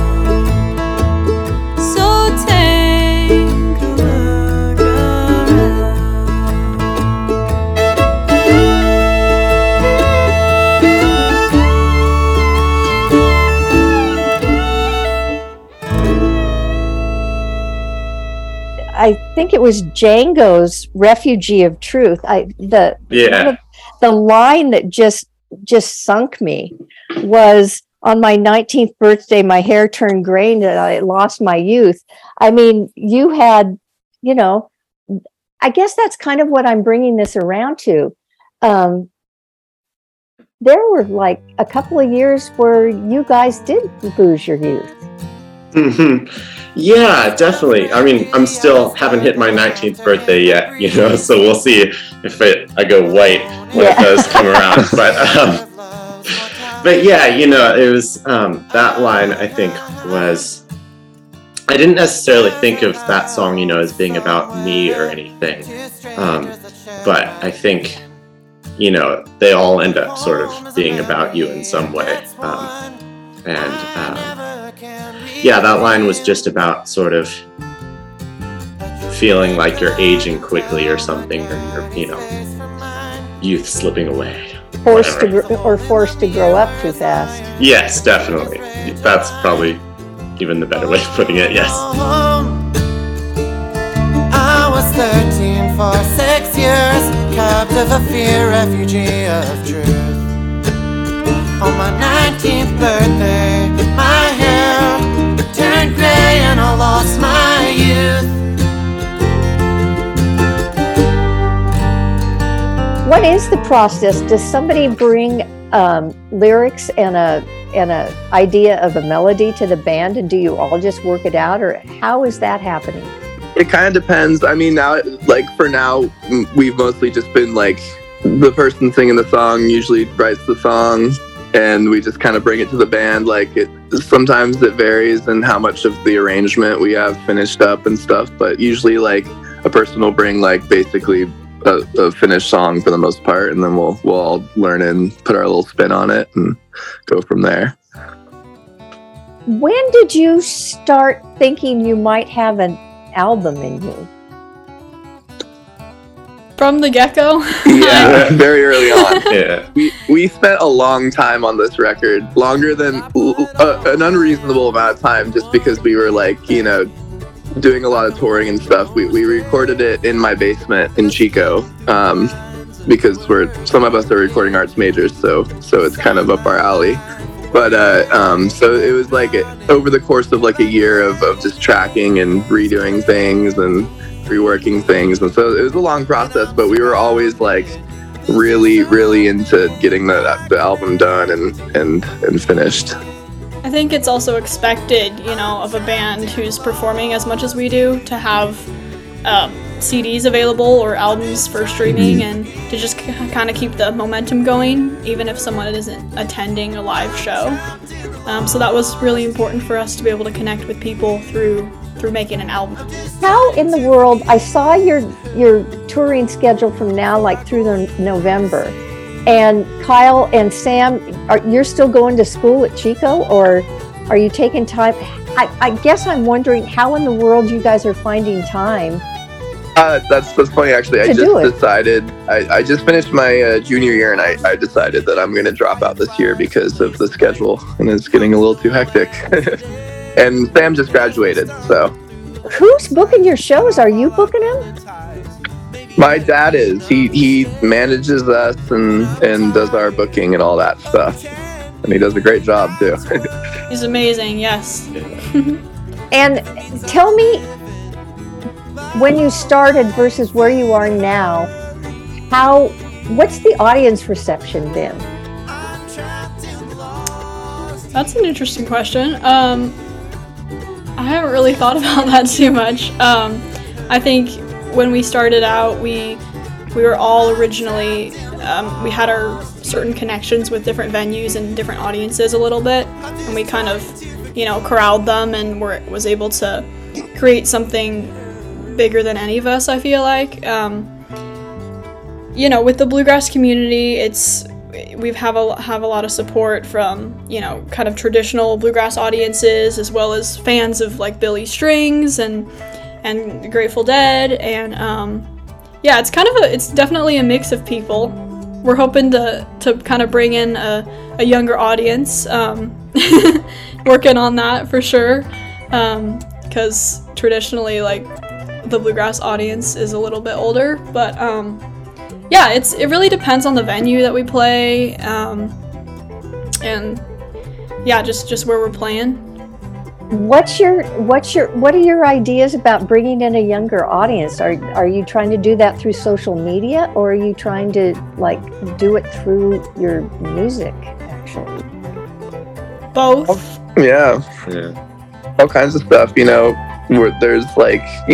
So take a look around. I think it was Django's Refugee of Truth. The line that just sunk me was, on my 19th birthday, my hair turned gray and I lost my youth. I mean, you had, you know, I guess that's kind of what I'm bringing this around to. There were like a couple of years where you guys did lose your youth. Mm-hmm. Yeah, definitely. I mean, I'm still haven't hit my 19th birthday yet, you know, so we'll see if I go white when it does come around. But yeah, you know, it was that line, I think, was, I didn't necessarily think of that song, you know, as being about me or anything. But I think, you know, they all end up sort of being about you in some way. Yeah, that line was just about sort of feeling like you're aging quickly or something, or you know, youth slipping away. Forced to grow up too fast. Yes, definitely. That's probably even the better way of putting it, yes. I was 13 for 6 years, captive of fear, refugee of truth. On my 19th birthday, my hair turned gray and I lost my youth. What is the process? Does somebody bring lyrics and an idea of a melody to the band, and do you all just work it out, or how is that happening? It kind of depends. I mean, now, like for now, we've mostly just been like the person singing the song usually writes the song, and we just kind of bring it to the band. Like it, sometimes it varies in how much of the arrangement we have finished up and stuff, but usually like a person will bring like basically a finished song for the most part, and then we'll all learn and put our little spin on it and go from there. When did you start thinking you might have an album in you? From the get-go? Yeah, very early on. Yeah. We spent a long time on this record, longer than an unreasonable amount of time, just because we were like, you know, doing a lot of touring and stuff. We recorded it in my basement in Chico, because some of us are recording arts majors, so it's kind of up our alley. But so it was like over the course of like a year of just tracking and redoing things and reworking things, and so it was a long process, but we were always like really, really into getting the album done and finished. I think it's also expected, you know, of a band who's performing as much as we do to have CDs available or albums for streaming, and to just kind of keep the momentum going even if someone isn't attending a live show. So that was really important for us to be able to connect with people through making an album. How in the world, I saw your touring schedule from now like through November, and Kyle and Sam, you're still going to school at Chico, or are you taking time? I guess I'm wondering how in the world you guys are finding time. That's funny actually. I just finished my junior year, and I decided that I'm going to drop out this year because of the schedule, and it's getting a little too hectic. And Sam just graduated, so. Who's booking your shows? Are you booking them? My dad is. He manages us and does our booking and all that stuff. and he does a great job too. He's amazing, yes. And tell me, when you started versus where you are now, what's the audience reception been? That's an interesting question. I haven't really thought about that too much. I think when we started out, we were all originally, we had our certain connections with different venues and different audiences a little bit, and we kind of, corralled them and was able to create something bigger than any of us, I feel like. With the bluegrass community, we have a lot of support from, kind of traditional bluegrass audiences, as well as fans of like Billy Strings and the Grateful Dead, and it's it's definitely a mix of people. We're hoping to kind of bring in a younger audience, working on that for sure, because traditionally like the bluegrass audience is a little bit older, but it really depends on the venue that we play, and just where we're playing. What are your ideas about bringing in a younger audience? Are you trying to do that through social media, or are you trying to like do it through your music, actually? Both. Yeah. All kinds of stuff, there's like,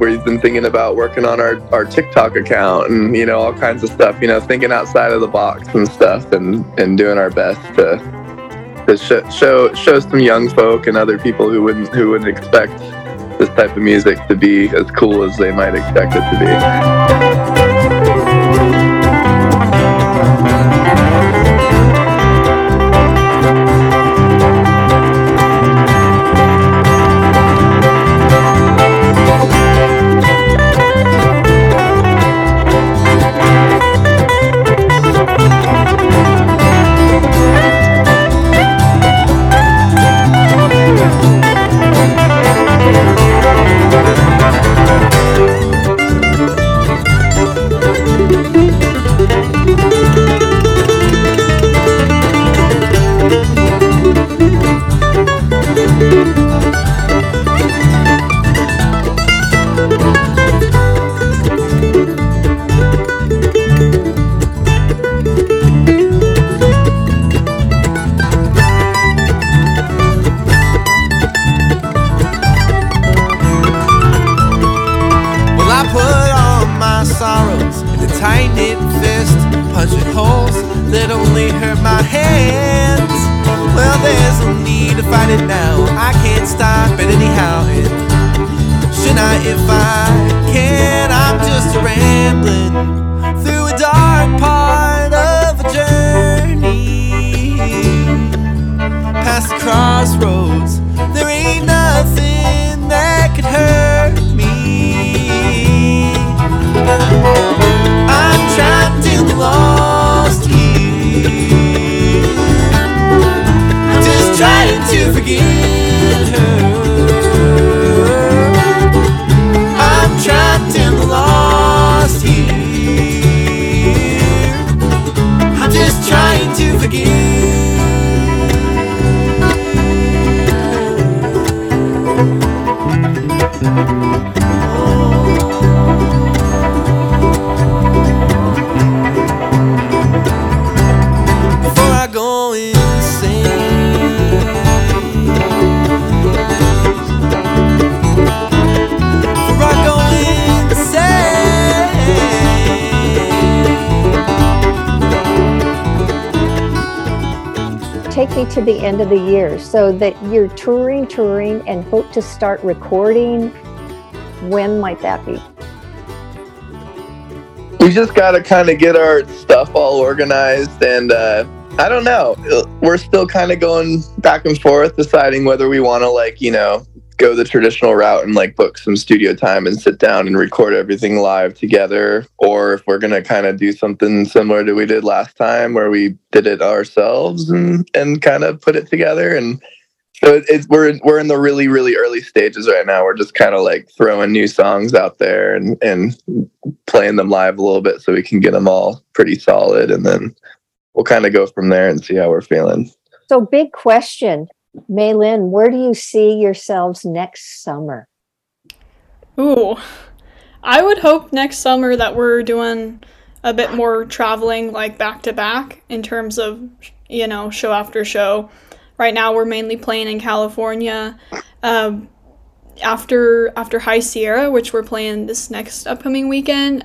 we've been thinking about working on our TikTok account and, all kinds of stuff, thinking outside of the box and stuff and doing our best to show some young folk and other people who wouldn't expect this type of music to be as cool as they might expect it to be. To the end of the year, so that you're touring and hope to start recording, when might that be? We just got to kind of get our stuff all organized, and I don't know, we're still kind of going back and forth deciding whether we want to like go the traditional route and like book some studio time and sit down and record everything live together, or if we're gonna kind of do something similar to we did last time where we did it ourselves and kind of put it together. And so we're in the really, really early stages right now. We're just kind of like throwing new songs out there and playing them live a little bit so we can get them all pretty solid, and then we'll kind of go from there and see how we're feeling. So big question, Maylin, where do you see yourselves next summer? Ooh, I would hope next summer that we're doing a bit more traveling, like back to back in terms of, you know, show after show. Right now we're mainly playing in California. After High Sierra, which we're playing this next upcoming weekend,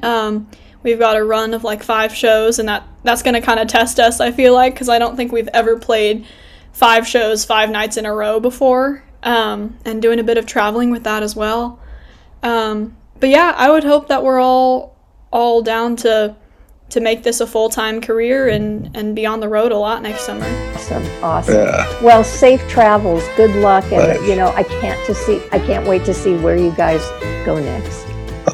we've got a run of like 5 shows, and that's going to kind of test us, I feel like, because I don't think we've ever played 5 shows 5 nights in a row before, and doing a bit of traveling with that as well. But yeah, I would hope that we're all down to make this a full-time career and be on the road a lot next summer. Awesome. Yeah. Well, safe travels, good luck, and thanks. You know, I can't wait to see where you guys go next.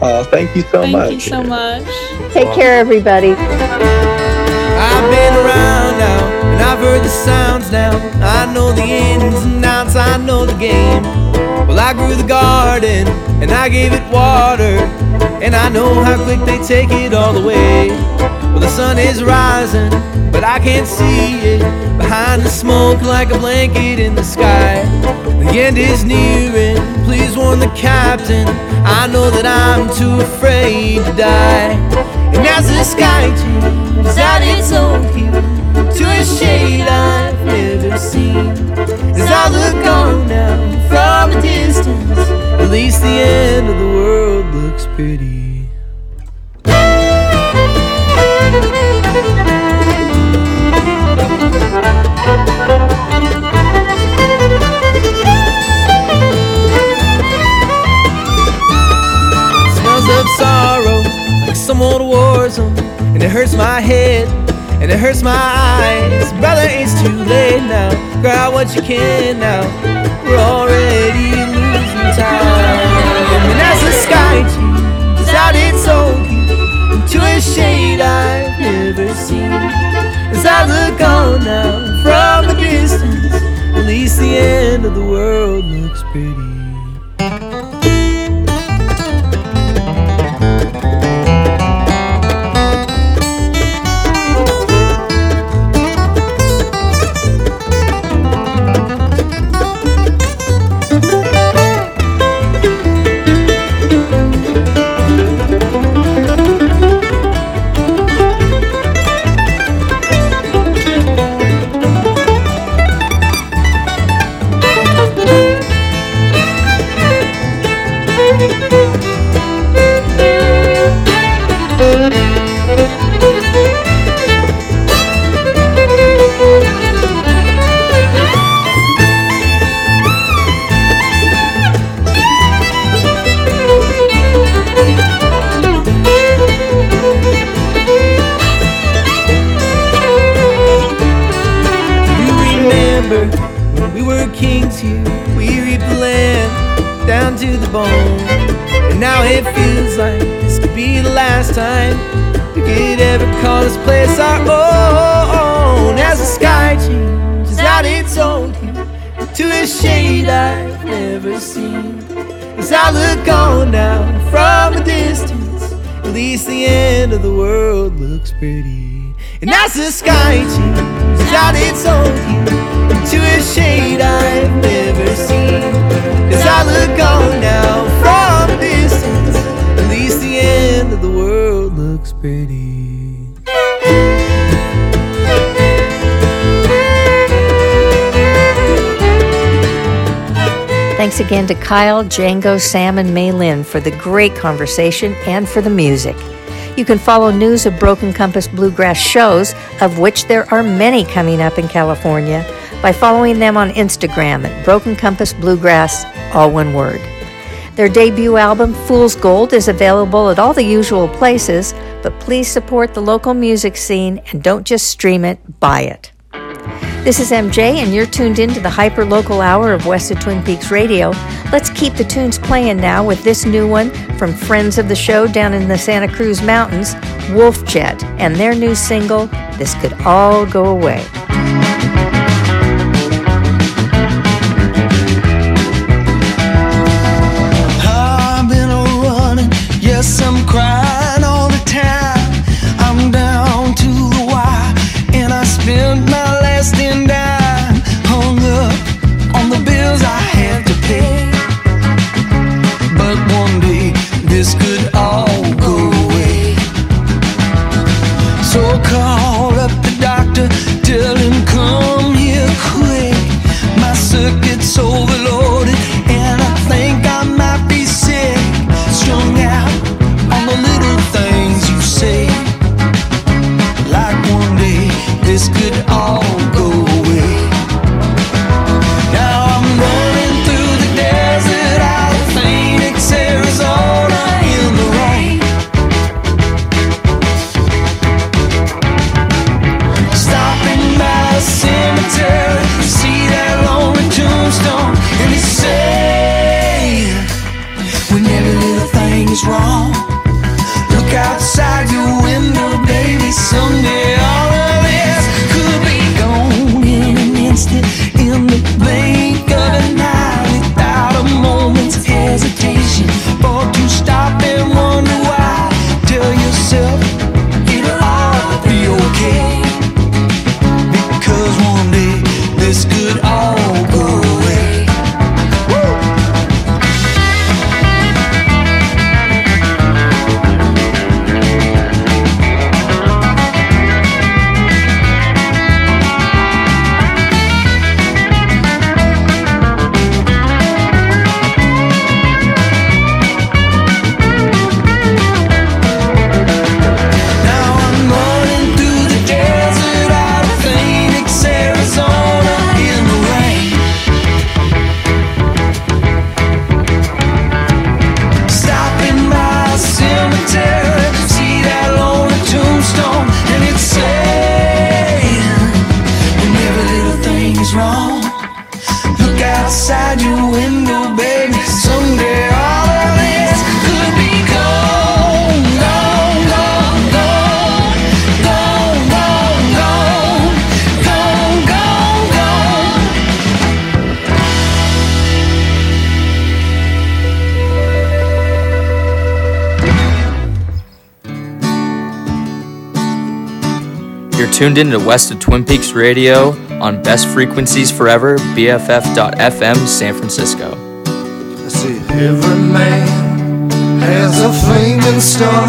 Oh, thank you so much. Thank you so much. Take care, everybody. I've been around now, and I've heard the sounds now. I know the ins and outs, I know the game. Well, I grew the garden, and I gave it water, and I know how quick they take it all away. Well, the sun is rising, but I can't see it behind the smoke like a blanket in the sky. The end is nearing, please warn the captain, I know that I'm too afraid to die. And as the sky changes out its own hue to a shade I've never seen, as I look on now from a distance, at least the end of the world looks pretty. Smells of sorrow, like some old war zone, and it hurts my head, and it hurts my eyes. Brother, it's too late now, grab what you can now, we're already losing time. And as the sky changes out its own hue to a shade I've never seen, as I look on now from a distance, at least the end of the world looks pretty. Thanks again to Kyle, Django, Sam, and Maylin for the great conversation and for the music. You can follow news of Broken Compass Bluegrass shows, of which there are many coming up in California, by following them on Instagram at Broken Compass Bluegrass, all one word. Their debut album, Fool's Gold, is available at all the usual places, but please support the local music scene and don't just stream it, buy it. This is MJ, and you're tuned in to the hyper-local hour of West of Twin Peaks Radio. Let's keep the tunes playing now with this new one from friends of the show down in the Santa Cruz Mountains, Wolfjet, and their new single, This Could All Go Away. I've been running, yes, I'm crying all the time. I'm down to the wire, and I spend my and I pills I have to pay. But one day this could all go away. So call up the doctor, tell him come here quick. My circuit's overloaded and I think I might be sick. Strung out on the little things you say. Like one day this could all go away. Now I'm running through the desert out of Phoenix, Arizona in the rain. Stopping by a cemetery, see that lonely tombstone, and they say when every little thing is wrong, look outside your window, baby, someday all of this could be gone in an instant, in the blink of an eye, without a moment's hesitation, or to stop and wonder why. Tell yourself it'll all be okay, because one day this could all go away. Tuned in to West of Twin Peaks Radio on Best Frequencies Forever, BFF.FM, San Francisco. I see every man has a flaming star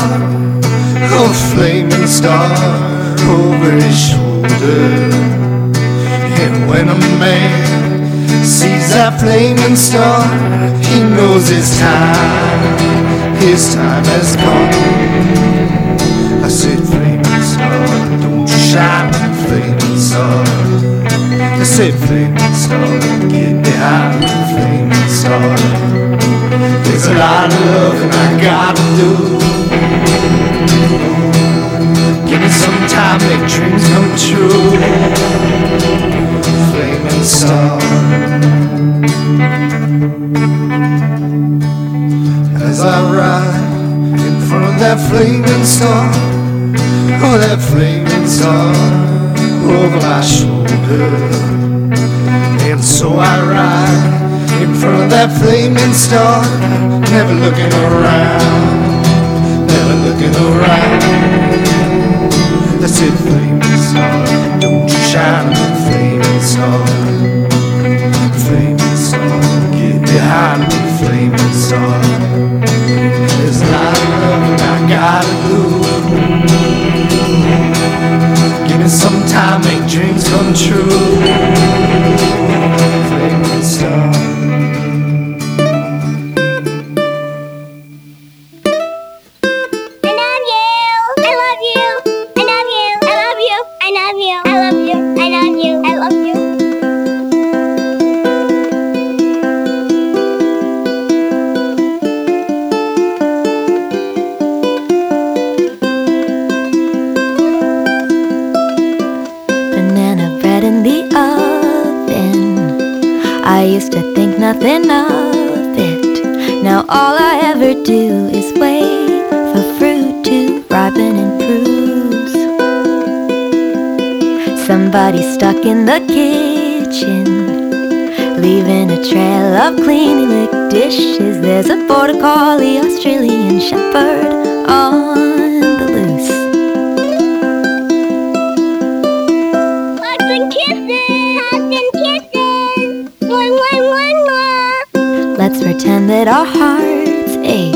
over his shoulder. And when a man sees that flaming star, he knows his time has come. I said, flaming star, shine, flaming star. I said, flaming star, get behind the flaming star. There's a lot of loving I gotta do. Give me some time, make dreams come true. Flaming star. As I ride in front of that flaming star, oh, that flaming star over my shoulder. And so I ride in front of that flaming star, never looking around, never looking around. That's it, flaming star, don't you shine, flaming star. Flaming star, get behind me, flaming star. There's a lot of love I gotta do. Give me some time, make dreams come true. Flaming star. I love you. I love you. I love you. I love you. I love you. I love you. I love you. I love you. Nothing of it. Now all I ever do is wait for fruit to ripen and bruise. Somebody stuck in the kitchen, leaving a trail of clean lick dishes. There's a border collie, Australian shepherd on the loose. Hugs and kisses, one. Let's pretend that our hearts ache.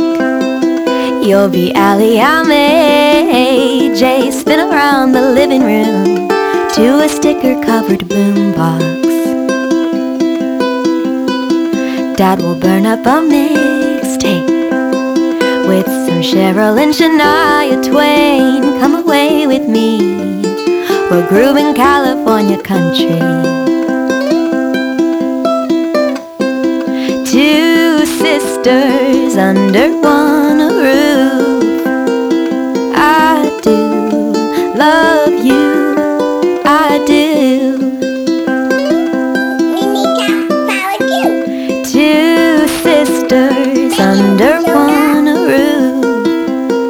You'll be Allie, I'm AJ. Spin around the living room to a sticker-covered boombox. Dad will burn up a mixtape with some Cheryl and Shania Twain. Come away with me, we're grooving California country. Two sisters under one roof. I do love you, I do. Two sisters under one roof.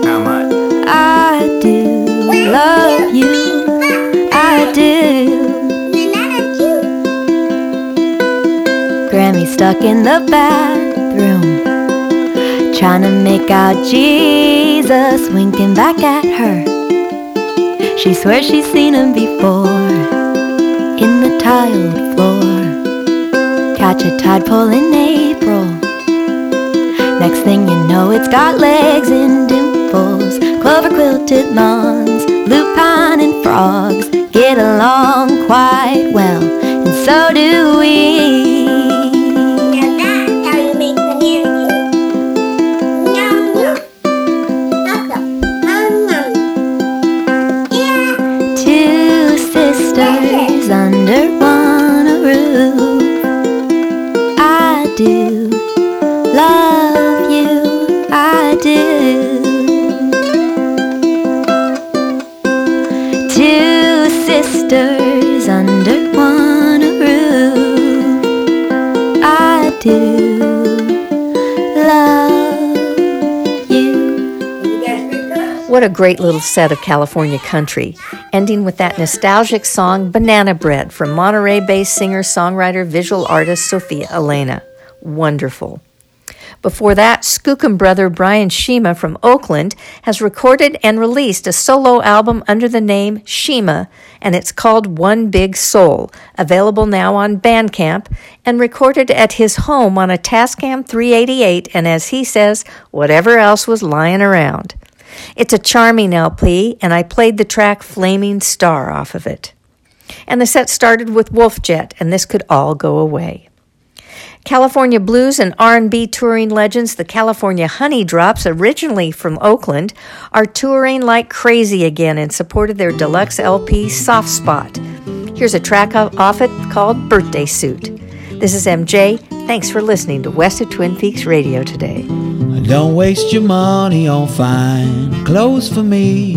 How much? I do love you, I do. Grammy stuck in the bathroom, trying to make out Jesus, winking back at her. She swears she's seen him before, in the tiled floor. Catch a tadpole in April, next thing you know it's got legs and dimples. Clover quilted lawns, lupine and frogs get along quite well, and so do we. Under one roof, I do love you, I do. Two sisters under one roof, I do love you. What a great little set of California country. Ending with that nostalgic song, Banana Bread, from Monterey-based singer, songwriter, visual artist, Sophia Elena. Wonderful. Before that, Skookum brother Brian Shima from Oakland has recorded and released a solo album under the name Shima, and it's called One Big Soul, available now on Bandcamp, and recorded at his home on a Tascam 388, and as he says, whatever else was lying around. It's a charming LP, and I played the track Flaming Star off of it. And the set started with Wolfjet, and This Could All Go Away. California blues and R&B touring legends, the California Honey Drops, originally from Oakland, are touring like crazy again in support of their deluxe LP, Soft Spot. Here's a track off it called Birthday Suit. This is MJ. Thanks for listening to West of Twin Peaks Radio today. Don't waste your money on fine clothes for me.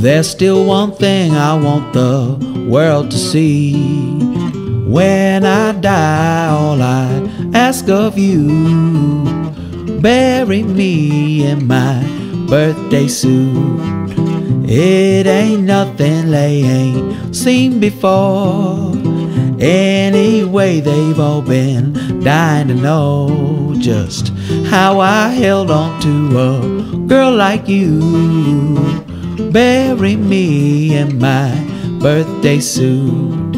There's still one thing I want the world to see. When I die, all I ask of you, bury me in my birthday suit. It ain't nothing they ain't seen before. Anyway, they've all been dying to know just how I held on to a girl like you. Bury me in my birthday suit.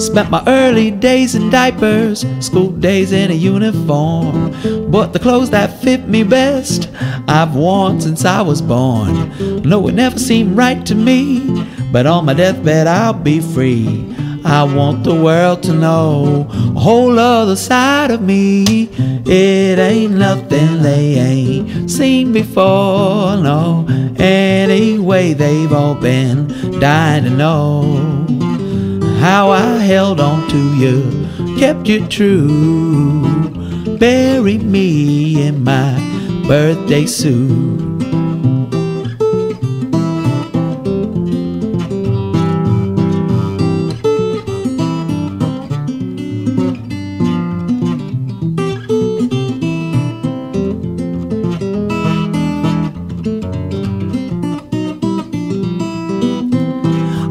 Spent my early days in diapers, school days in a uniform, but the clothes that fit me best I've worn since I was born. No, it never seemed right to me, but on my deathbed I'll be free. I want the world to know a whole other side of me. It ain't nothing they ain't seen before, no. Anyway, they've all been dying to know how I held on to you, kept you true. Bury me in my birthday suit.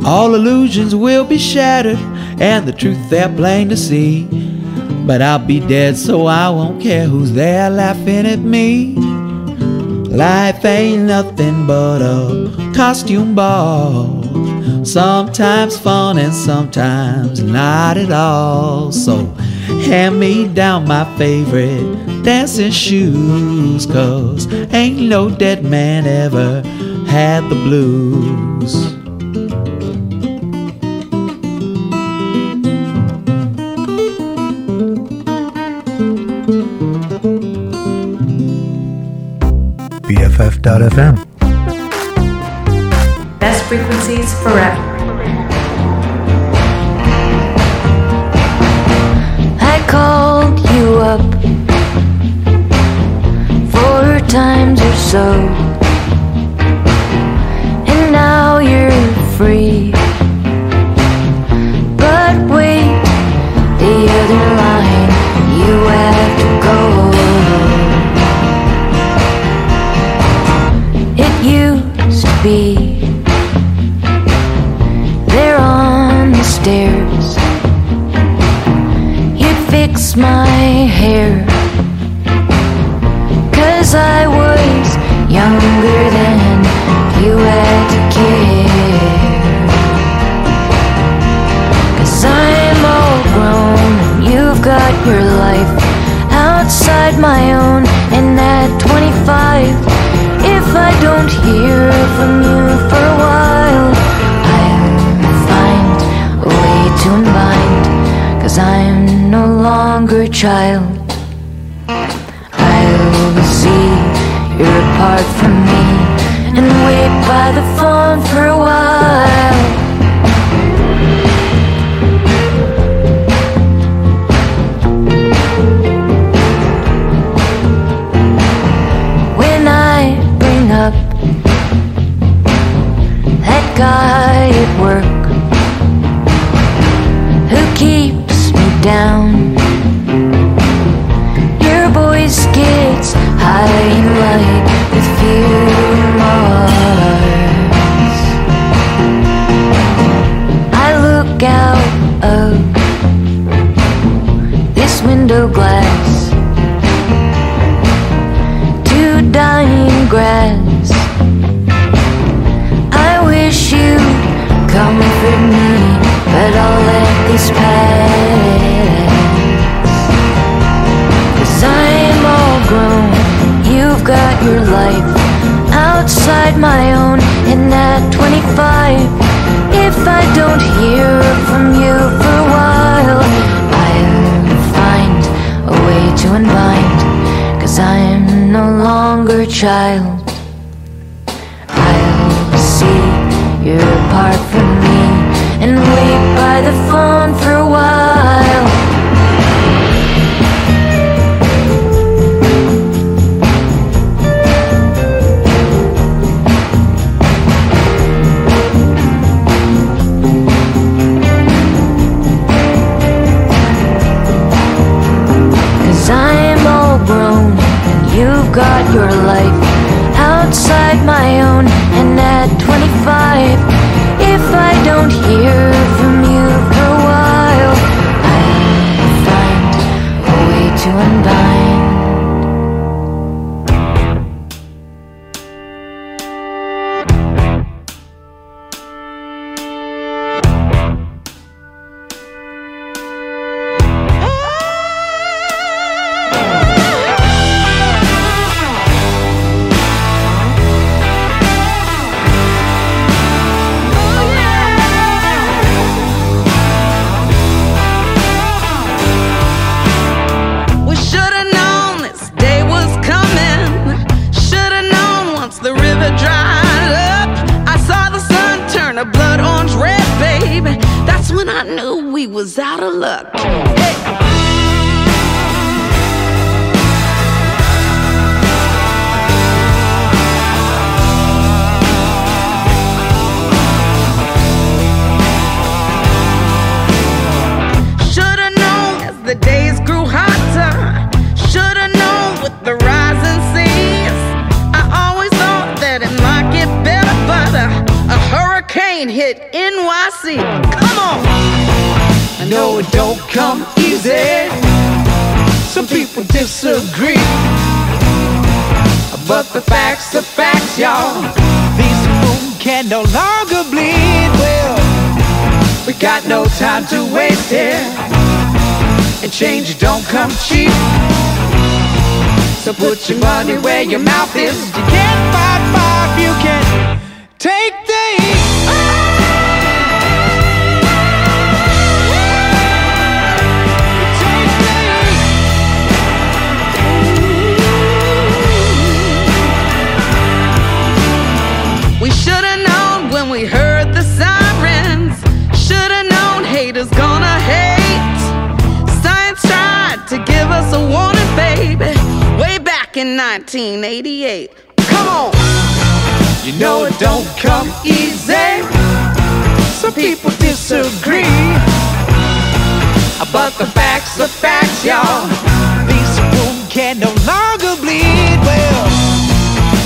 All illusions will be shattered, and the truth they're plain to see. But I'll be dead, so I won't care who's there laughing at me. Life ain't nothing but a costume ball, sometimes fun and sometimes not at all. So Hand me down my favorite dancing shoes, 'cause ain't no dead man ever had the blues. BFF.FM. Best frequencies forever. I called you up 4 times or so, and now you're free. But wait, the other line, you have to go. Used to be there on the stairs, you'd fix my hair, 'cause I was younger than you had to care. 'Cause I'm all grown and you've got your life outside my own, and at 25, if I don't hear from you for a while, I'll find a way to unbind, 'cause I'm no longer a child. I'll see you're apart from me, and wait by the phone for a while. That guy at work who keeps me down, your voice gets high and light with few remarks. I look out of this window glass to dying grass. You comfort me, but I'll let this pass. 'Cause I am all grown, you've got your life outside my own, and at 25, if I don't hear from you for a while, I'll find a way to unbind, 'cause I'm no longer a child. I'll see you're apart from me, and wait by the phone for a while. Cause I'm all grown, and you've got your life outside my own, and at 25, if I don't hear from you for a while, I'll find a way to and change don't come cheap. So put your money where your mouth is. You can't fight far if you can take the heat. We should've known when we heard the sirens. Should've known haters gonna hate. Science tried to give us a warning, baby, way back in 1988. Come on! You know it don't come easy. Some people disagree, but the facts are facts, y'all. This room can no longer bleed. Well,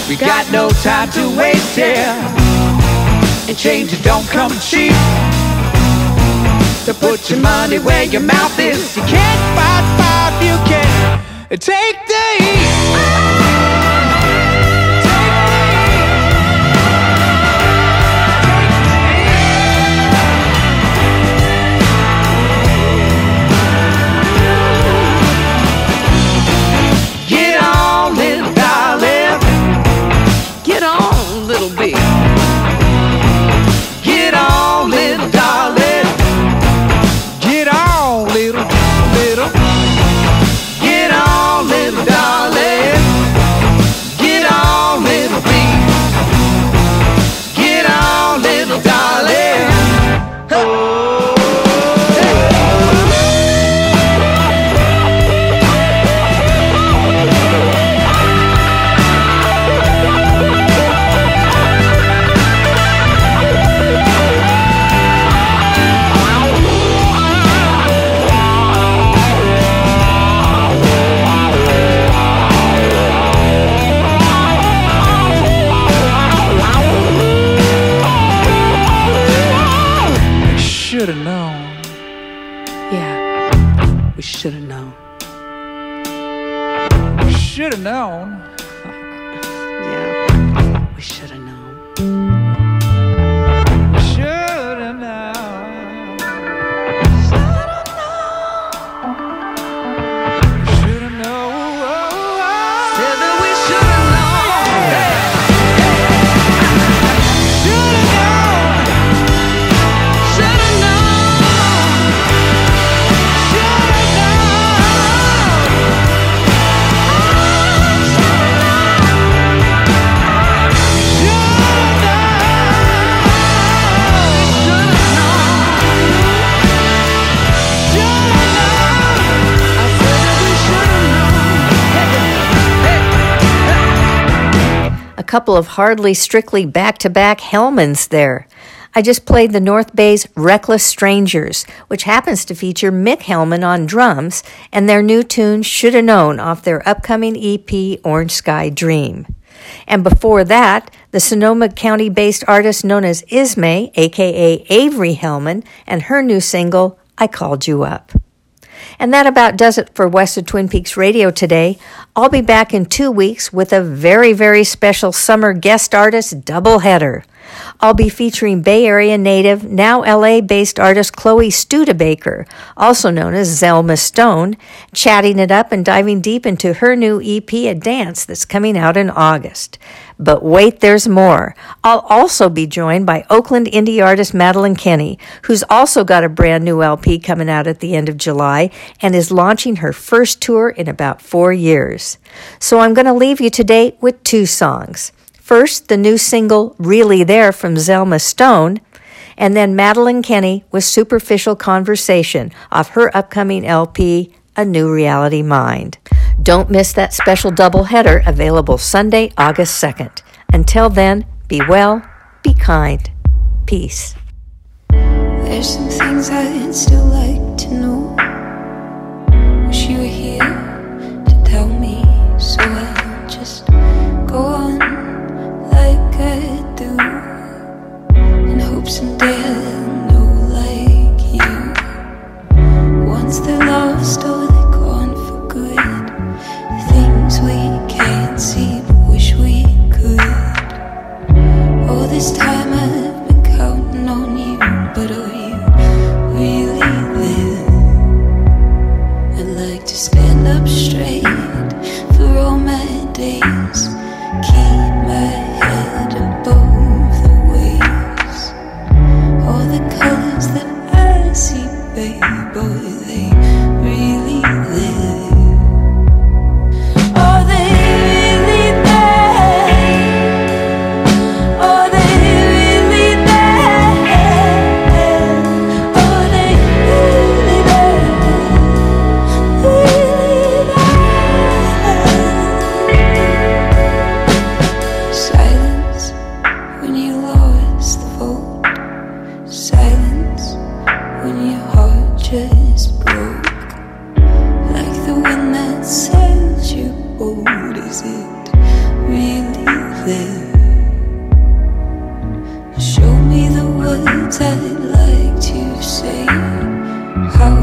we got no time to waste here, and change don't come cheap. So put your money where your mouth is. You can't fight fire if you can take the heat. Couple of hardly strictly back-to-back Hellmans there. I just played the North Bay's Reckless Strangers, which happens to feature Mick Hellman on drums, and their new tune Shoulda Known off their upcoming EP Orange Sky Dream. And before that, the Sonoma County-based artist known as Ismay, aka Avery Hellman, and her new single I Called You Up. And that about does it for West of Twin Peaks Radio today. I'll be back in 2 weeks with a very, very special summer guest artist doubleheader. I'll be featuring Bay Area native, now LA-based artist Chloe Studebaker, also known as Zelma Stone, chatting it up and diving deep into her new EP, A Dance, that's coming out in August. But wait, there's more. I'll also be joined by Oakland indie artist Madeline Kenny, who's also got a brand new LP coming out at the end of July and is launching her first tour in about 4 years. So I'm going to leave you today with 2 songs. First, the new single, Really There, from Zelma Stone, and then Madeline Kenny with Superficial Conversation off her upcoming LP, A New Reality Mind. Don't miss that special doubleheader available Sunday, August 2nd. Until then, be well, be kind, peace. There's some things I'd still like to know. Wish you were here to tell me, so I'll just go on. I do, and hope someday I'll know like you. Once they're lost or they're gone for good, things we can't see but wish we could. All this time I've been counting on you, but are you really there? straight through all my days. Keep my head above the waves. All the colors that I see, baby, boy, they really live. Oh, they really die. Oh, they really die. Oh, they really die. Really die. Silence when you lost the vote. Silence when your heart just broke. Like the wind that sails your boat, is it really there? Show me the words I'd like to say. How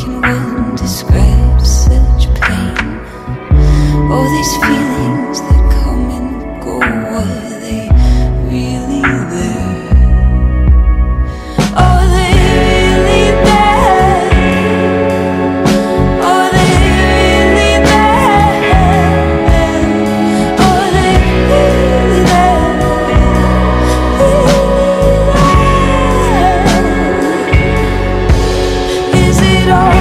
can one describe such pain? All these feelings that come and go, are they really there? Oh, they really die. Oh, they really die. Oh, they really die. Really die. Is it all worth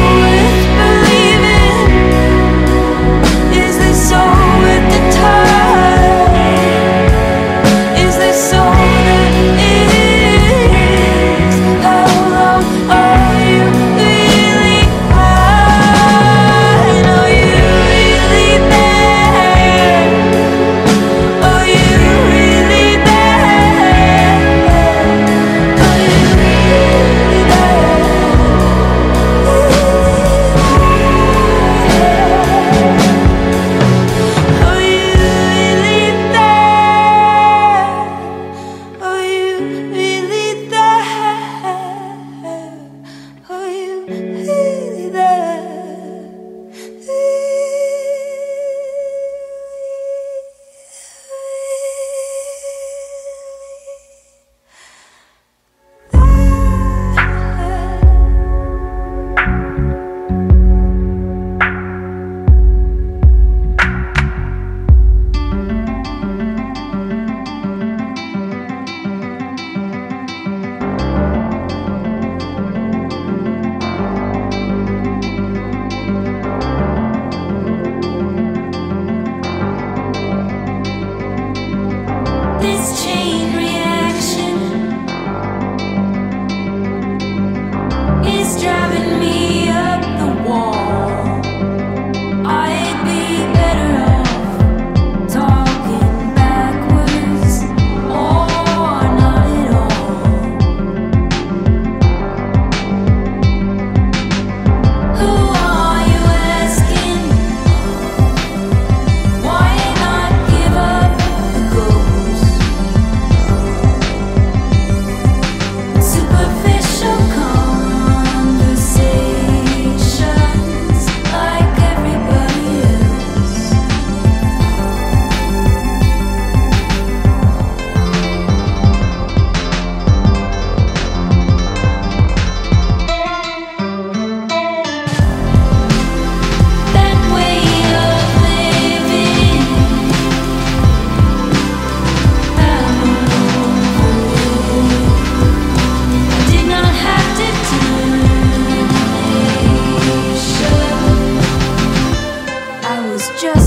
believing? Is this all worth the time? Is this all that is? How long are you really blind? Are you really there? Are you really there? Are you really there? Are you really there? Are you really there? Are you really there? This chain reaction is driving me up the wall. I'd be better off talking backwards or not at all. Who are you asking? Why not give up the ghost? Superficial conversations like everybody else. That way of living, I did not have determination. I was just